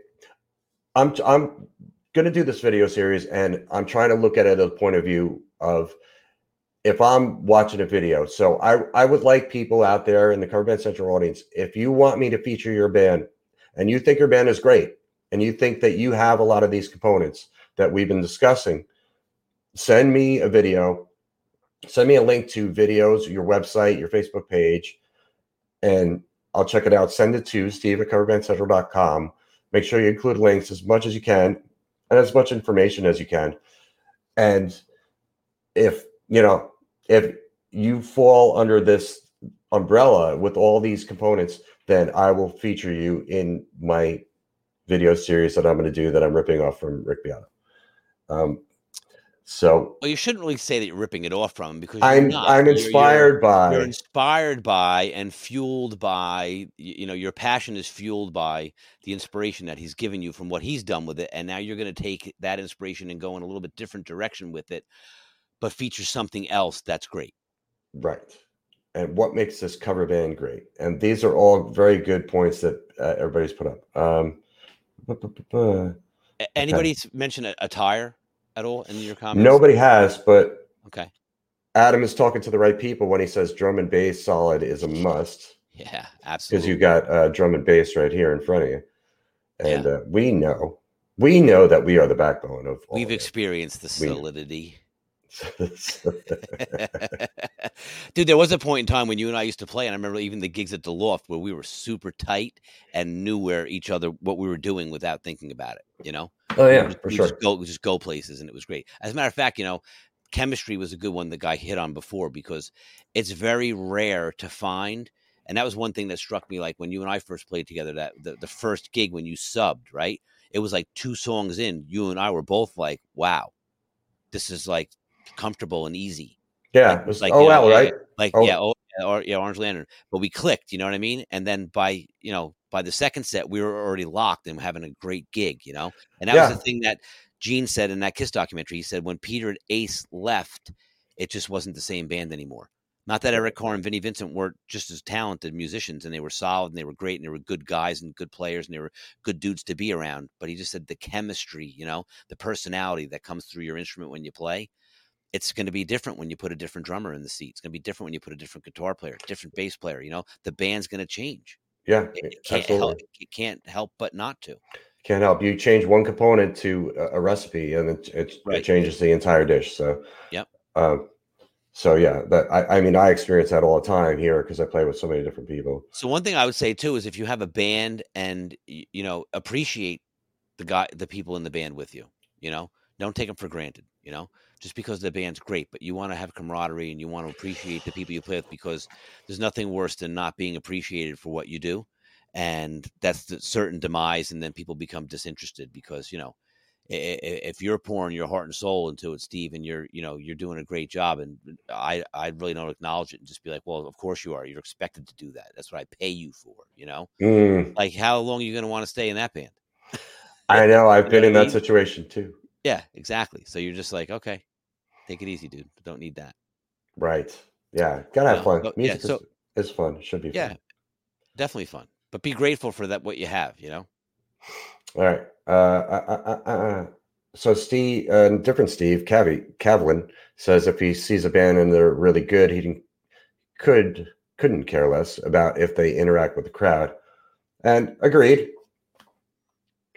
I'm, I'm going to do this video series and I'm trying to look at it at the point of view of if I'm watching a video. So I, I would like people out there in the Cover Band Central audience, if you want me to feature your band and you think your band is great and you think that you have a lot of these components that we've been discussing, send me a video, send me a link to videos, your website, your Facebook page, and I'll check it out. Send it to Steve at cover band central dot com. Make sure you include links as much as you can and as much information as you can. And if, you know, if you fall under this umbrella with all these components, then I will feature you in my video series that I'm going to do that I'm ripping off from Rick Beato. Um, So well, you shouldn't really say that you're ripping it off from him because I'm not. I'm inspired you're, you're, by you're inspired by and fueled by, you know, your passion is fueled by the inspiration that he's given you from what he's done with it. And now you're going to take that inspiration and go in a little bit different direction with it, but feature something else that's great. Right. And what makes this cover band great? And these are all very good points that uh, everybody's put up. Um, Anybody okay. mention a, a tire? At all in your comments? Nobody has, but okay. Adam is talking to the right people when he says drum and bass solid is a must. Yeah, absolutely. Because you got uh, drum and bass right here in front of you, and yeah. uh, we know, we know that we are the backbone of. All We've of experienced it. the solidity. Dude, there was a point in time when you and I used to play, and I remember even the gigs at the Loft where we were super tight and knew where each other, what we were doing without thinking about it, you know? Oh yeah, we, for we sure. Just go, we just go places, and it was great. As a matter of fact, you know, chemistry was a good one the guy hit on before because it's very rare to find, and that was one thing that struck me, like when you and I first played together, that the, the first gig when you subbed, right? It was like two songs in, you and I were both like, wow, this is like comfortable and easy. Yeah, like, it was like oh wow, right? Like oh. yeah, oh or, yeah, Orange Lantern. But we clicked, you know what I mean? And then by you know by the second set, we were already locked and having a great gig, you know. And that yeah. was the thing that Gene said in that Kiss documentary. He said when Peter and Ace left, it just wasn't the same band anymore. Not that Eric Carr and Vinnie Vincent weren't just as talented musicians, and they were solid and they were great and they were good guys and good players and they were good dudes to be around. But he just said the chemistry, you know, the personality that comes through your instrument when you play. It's going to be different when you put a different drummer in the seat. It's going to be different when you put a different guitar player, different bass player. You know, the band's going to change. Yeah, it, it can't absolutely. Help. It can't help but not to. Can't help. You change one component to a recipe, and it, it, right. it changes the entire dish. So, yep. Um, so yeah, that I, I mean, I experience that all the time here because I play with so many different people. So one thing I would say too is if you have a band and you know appreciate the guy, the people in the band with you. You know, don't take them for granted. You know. Just because the band's great, but you want to have camaraderie and you want to appreciate the people you play with because there's nothing worse than not being appreciated for what you do. And that's the certain demise. And then people become disinterested because, you know, if you're pouring your heart and soul into it, Steve, and you're, you know, you're doing a great job, and I, I really don't acknowledge it and just be like, well, of course you are. You're expected to do that. That's what I pay you for, you know? Mm. Like, how long are you going to want to stay in that band? I know. I've you been know in that mean? situation too. Yeah, exactly. So you're just like, okay, take it easy, dude. Don't need that. Right. Yeah. Gotta have fun. Um, Music yeah, so, is, it's fun. It should be yeah, fun. Yeah, definitely fun. But be grateful for that, what you have, you know? All right. Uh, uh, uh, uh, so Steve, uh, different Steve Cavi, Cavlin says if he sees a band and they're really good, he could, couldn't care less about if they interact with the crowd. And agreed.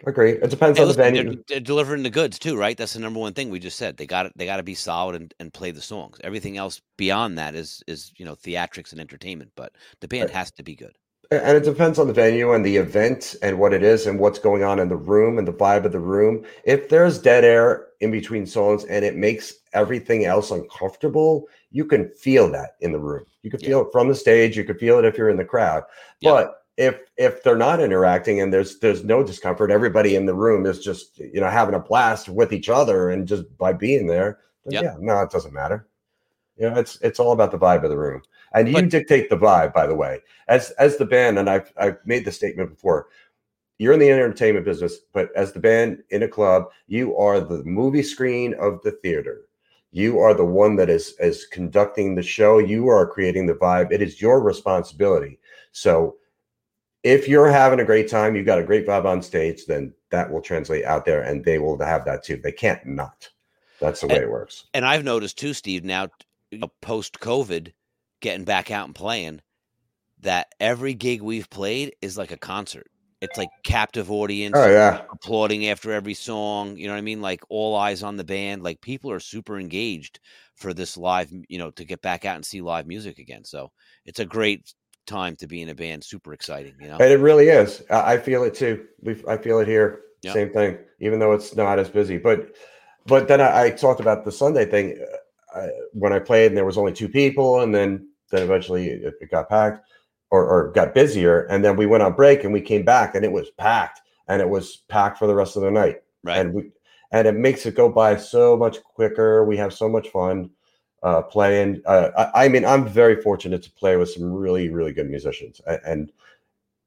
Agreed. It depends hey, on listen, the venue. They're, they're delivering the goods too, right? That's the number one thing we just said. They got They got to be solid and, and play the songs. Everything else beyond that is is you know theatrics and entertainment, but the band right. has to be good. And it depends on the venue and the event and what it is and what's going on in the room and the vibe of the room. If there's dead air in between songs and it makes everything else uncomfortable, you can feel that in the room. You can feel yeah. it from the stage. You can feel it if you're in the crowd. Yeah. But if if they're not interacting and there's there's no discomfort, everybody in the room is just you know having a blast with each other and just by being there, then yep. yeah, no, it doesn't matter. You know, it's it's all about the vibe of the room. And you but, dictate the vibe, by the way, as as the band. And I've I've made the statement before. You're in the entertainment business, but as the band in a club, you are the movie screen of the theater. You are the one that is is conducting the show. You are creating the vibe. It is your responsibility. So if you're having a great time, you've got a great vibe on stage, then that will translate out there, and they will have that too. They can't not. That's the way and, it works. And I've noticed too, Steve, now you know, post-COVID, getting back out and playing, that every gig we've played is like a concert. It's like captive audience oh, yeah. applauding after every song. You know what I mean? Like all eyes on the band. Like people are super engaged for this live, you know, to get back out and see live music again. So it's a great time to be in a band. Super exciting, you know? And it really is. I feel it too. We I feel it here. Yep. Same thing, even though it's not as busy. But, but then I, I talked about the Sunday thing uh, when I played and there was only two people and then Then eventually it, it got packed or, or got busier. And then we went on break and we came back and it was packed and it was packed for the rest of the night. Right. And we, and it makes it go by so much quicker. We have so much fun uh, playing. Uh, I, I mean, I'm very fortunate to play with some really, really good musicians. And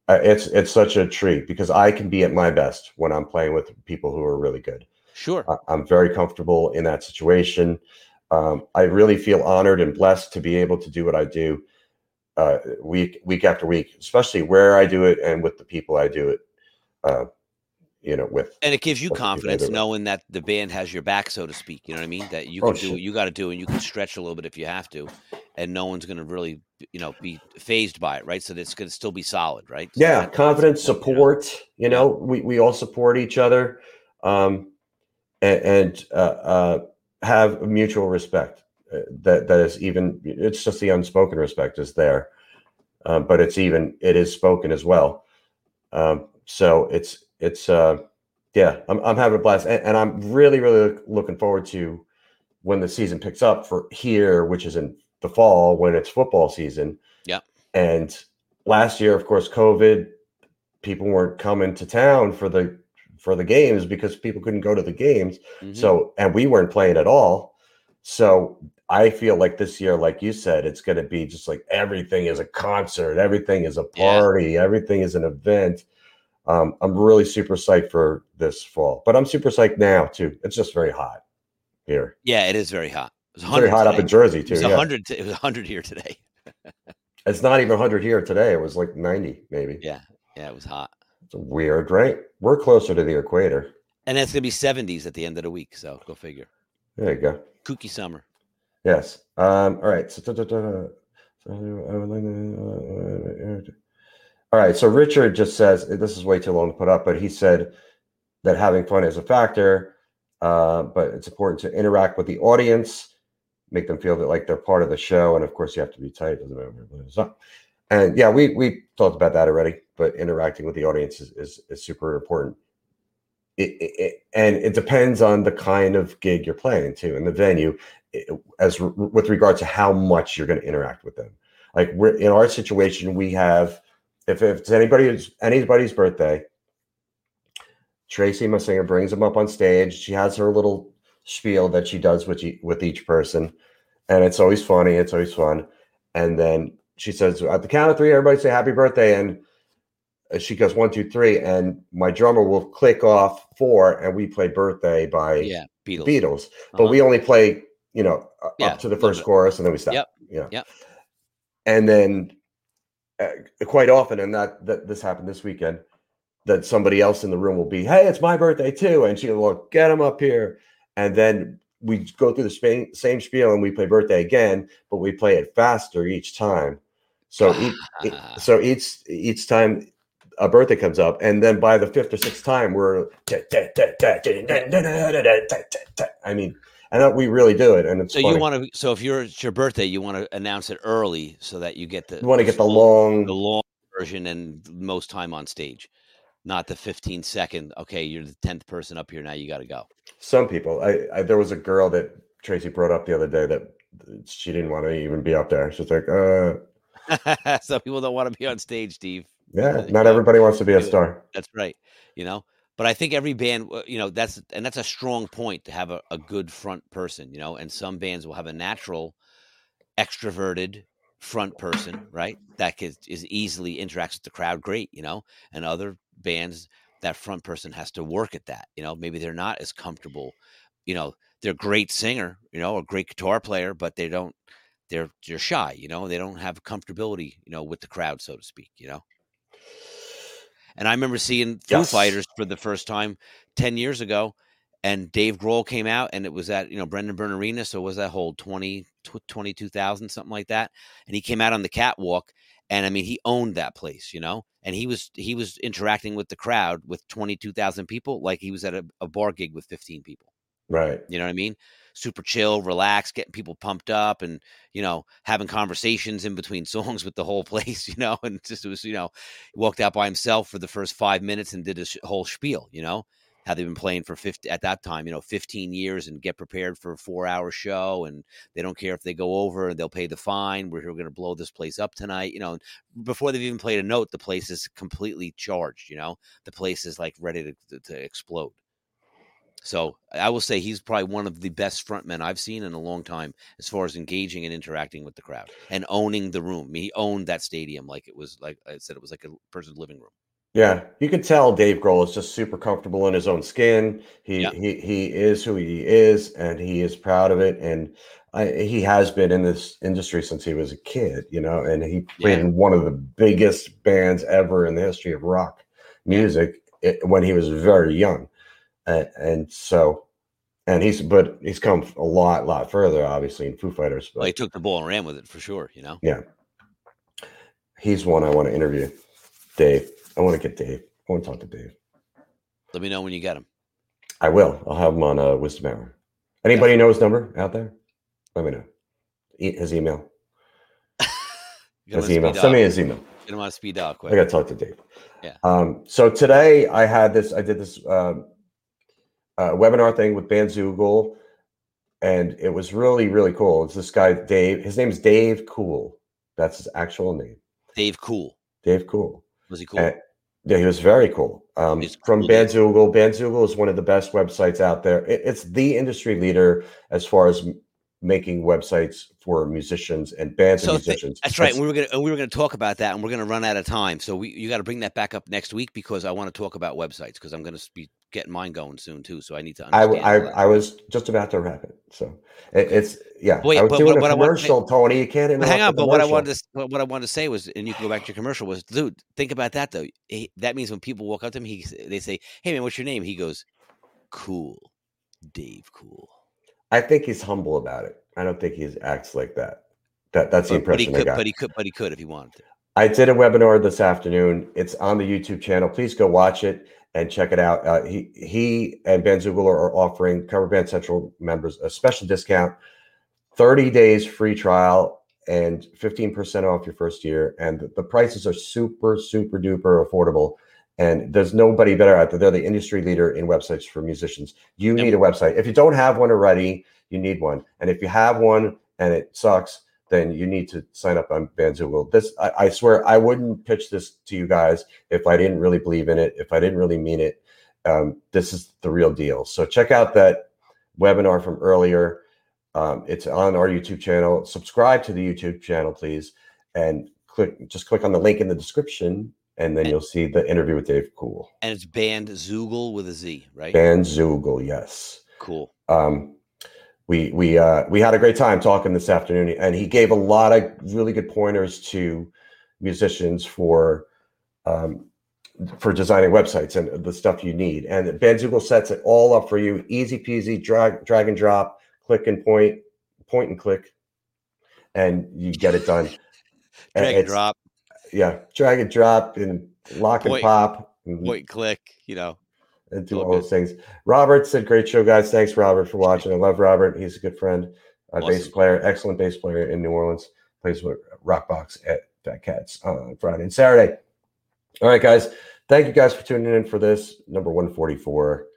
it's, it's such a treat because I can be at my best when I'm playing with people who are really good. Sure. I, I'm very comfortable in that situation. Um, I really feel honored and blessed to be able to do what I do uh, week week after week, especially where I do it and with the people I do it, uh, you know, with. And it gives you confidence knowing that the band has your back, so to speak. You know what I mean? That you can oh, do shit. what you got to do and you can stretch a little bit if you have to. And no one's going to really, you know, be phased by it. Right. So that's going to still be solid. Right. So yeah. Confidence, support. You know, you know we, we all support each other. Um, and, and uh, uh, have mutual respect uh, that that is even it's just the unspoken respect is there uh, but it's even it is spoken as well um so it's it's uh yeah i'm I'm having a blast and, and I'm really really look, looking forward to when the season picks up for here, which is in the fall when it's football season. Yeah. And last year, of course, COVID, people weren't coming to town for the for the games because people couldn't go to the games. Mm-hmm. So, and we weren't playing at all. So I feel like this year, like you said, it's going to be just like, everything is a concert. Everything is a party. Yeah. Everything is an event. Um, I'm really super psyched for this fall, but I'm super psyched now too. It's just very hot here. Yeah, it is very hot. It's very hot today. Up in Jersey too. It was yeah. one hundred T- it was one hundred here today. It's not even one hundred here today. It was like ninety maybe. Yeah. Yeah. It was hot. It's weird, right? We're closer to the equator. And it's going to be seventies at the end of the week, so go figure. There you go. Kooky summer. Yes. Um, all right. So, da, da, da, da. All right. So Richard just says, this is way too long to put up, but he said that having fun is a factor, uh, but it's important to interact with the audience, make them feel that like they're part of the show, and, of course, you have to be tight. Doesn't matter. And, yeah, we we talked about that already. But interacting with the audience is, is, is super important. It, it, it, and it depends on the kind of gig you're playing to and the venue it, as re- with regard to how much you're going to interact with them. Like we're in our situation, we have, if, if it's anybody's, anybody's birthday, Tracy, my singer, brings them up on stage. She has her little spiel that she does with, you, with each person. And it's always funny. It's always fun. And then she says, at the count of three, everybody say happy birthday. And she goes, one, two, three. And my drummer will click off four, and we play Birthday by yeah, Beatles. Beatles. Uh-huh. But we only play, you know, up yeah, to the first chorus, and then we stop. Yep. Yeah. Yep. And then uh, quite often, and that, that this happened this weekend, that somebody else in the room will be, hey, it's my birthday too. And she'll look, get him up here. And then we go through the same, same spiel, and we play Birthday again, but we play it faster each time. So, ah. each, so each, each time a birthday comes up, and then by the fifth or sixth time, we're, I mean, and we really do it. And it's so funny. You want to, so if you're, it's your birthday, you want to announce it early so that you get the, you want to get the long, the long version and most time on stage. Not the fifteen second. Okay, you're the tenth person up here. Now you got to go. Some people, I, I there was a girl that Tracy brought up the other day that she didn't want to even be up there. She's like, uh, some people don't want to be on stage, Steve. Yeah, not yeah. everybody wants to be a star. That's right. You know, but I think every band, you know, that's and that's a strong point to have a, a good front person. You know, and some bands will have a natural extroverted front person, right? That is, is easily interacts with the crowd, great. You know, and other bands, that front person has to work at that. You know, maybe they're not as comfortable. You know, they're a great singer, you know, a great guitar player, but they don't, they're, they're shy, you know, they don't have comfortability, you know, with the crowd, so to speak, you know. And I remember seeing Foo yes. Fighters for the first time ten years ago, and Dave Grohl came out, and it was at, you know, Brendan Byrne Arena. So was that whole twenty, twenty-two thousand, something like that. And he came out on the catwalk, and I mean, he owned that place, you know, and he was, he was interacting with the crowd with twenty-two thousand people. Like he was at a, a bar gig with fifteen people. Right. You know what I mean? Super chill, relaxed, getting people pumped up, and, you know, having conversations in between songs with the whole place, you know, and just, it was, you know, he walked out by himself for the first five minutes and did his whole spiel, you know, how they've been playing for fifty at that time, you know, fifteen years, and get prepared for a four hour show. And they don't care if they go over, they'll pay the fine. We're, we're going to blow this place up tonight. You know, before they've even played a note, the place is completely charged. You know, the place is like ready to, to, to explode. So I will say he's probably one of the best frontmen I've seen in a long time, as far as engaging and interacting with the crowd and owning the room. I mean, he owned that stadium. Like it was, like I said, it was like a person's living room. Yeah, you could tell Dave Grohl is just super comfortable in his own skin. He yeah. he he is who he is, and he is proud of it. And I, he has been in this industry since he was a kid, you know. And he played yeah. in one of the biggest bands ever in the history of rock music yeah. it, when he was very young, and, and so. And he's, but he's come a lot, lot further, obviously, in Foo Fighters. But well, he took the ball and ran with it for sure, you know. Yeah, he's one I want to interview, Dave. I want to get Dave. I want to talk to Dave. Let me know when you get him. I will. I'll have him on uh, Wizdumb Hour. Anybody yeah. know his number out there? Let me know. E- his email. his email. Send me his email. You don't want to speed dial quick. I got to talk to Dave. Yeah. Um, so today I had this. I did this uh, uh, webinar thing with Bandzoogle, and it was really, really cool. It's this guy, Dave. His name is Dave Cool. That's his actual name. Dave Cool. Dave Cool. Was he cool? And, yeah, he was very cool. Um, cool from Bandzoogle. Bandzoogle is one of the best websites out there. It, it's the industry leader as far as m- making websites for musicians and bands so and musicians. Th- that's right. That's- we were going we were going to talk about that, and we're going to run out of time. So we you got to bring that back up next week, because I want to talk about websites, because I'm going to be getting mine going soon too. So I need to understand. I I, I was just about to wrap it. So it, it's yeah. Wait, I was but, doing but, but a commercial, to, Tony. You can't interrupt. Hang on. But what I wanted to what I wanted to say was, and you can go back to your commercial was, dude. Think about that though. He, that means when people walk up to him, he they say, "Hey man, what's your name?" He goes, "Cool, Dave Cool." I think he's humble about it. I don't think he acts like that. That that's but, the impression I got. But he could. But he could if he wanted to. I did a webinar this afternoon. It's on the YouTube channel. Please go watch it and check it out. Uh, he he and Bandzoogle are offering Cover Band Central members a special discount, thirty days free trial, and fifteen percent off your first year. And the, the prices are super, super duper affordable. And there's nobody better out there. They're the industry leader in websites for musicians. You need a website. If you don't have one already, you need one. And if you have one and it sucks, then you need to sign up on Bandzoogle. This, I, I swear, I wouldn't pitch this to you guys if I didn't really believe in it, if I didn't really mean it. um, this is the real deal. So check out that webinar from earlier. Um, it's on our YouTube channel. Subscribe to the YouTube channel, please, and click. Just click on the link in the description, and then and, you'll see the interview with Dave Cool. And it's Bandzoogle with a Z, right? Bandzoogle, yes. Cool. Um, we we uh, we had a great time talking this afternoon, and he gave a lot of really good pointers to musicians for um, for designing websites and the stuff you need. And Bandzoogle sets it all up for you, easy peasy, drag drag and drop, click and point, point and click, and you get it done. drag and, and drop. Yeah, drag and drop and lock point, and pop. And point and click, you know. And do all good. Those things. Robert said, great show, guys. Thanks, Robert, for watching. I love Robert. He's a good friend, a awesome. bass player, excellent bass player in New Orleans. Plays with Rockbox at Fat Cats on Friday and Saturday. All right, guys. Thank you guys for tuning in for this, number one forty-four.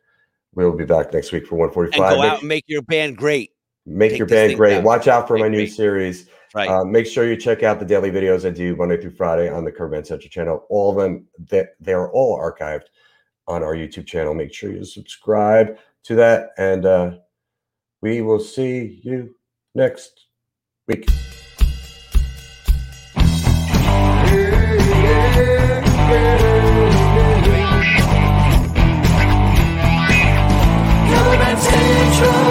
We will be back next week for one forty-five. And go out make, and make your band great. Make Take your band great. Down. Watch out for make my great. new series. Right. Uh, make sure you check out the daily videos I do Monday through Friday on the Cover Band Central channel. All of them, they, they are all archived on our YouTube channel. Make sure you subscribe to that. And uh, we will see you next week. Cover Band Central.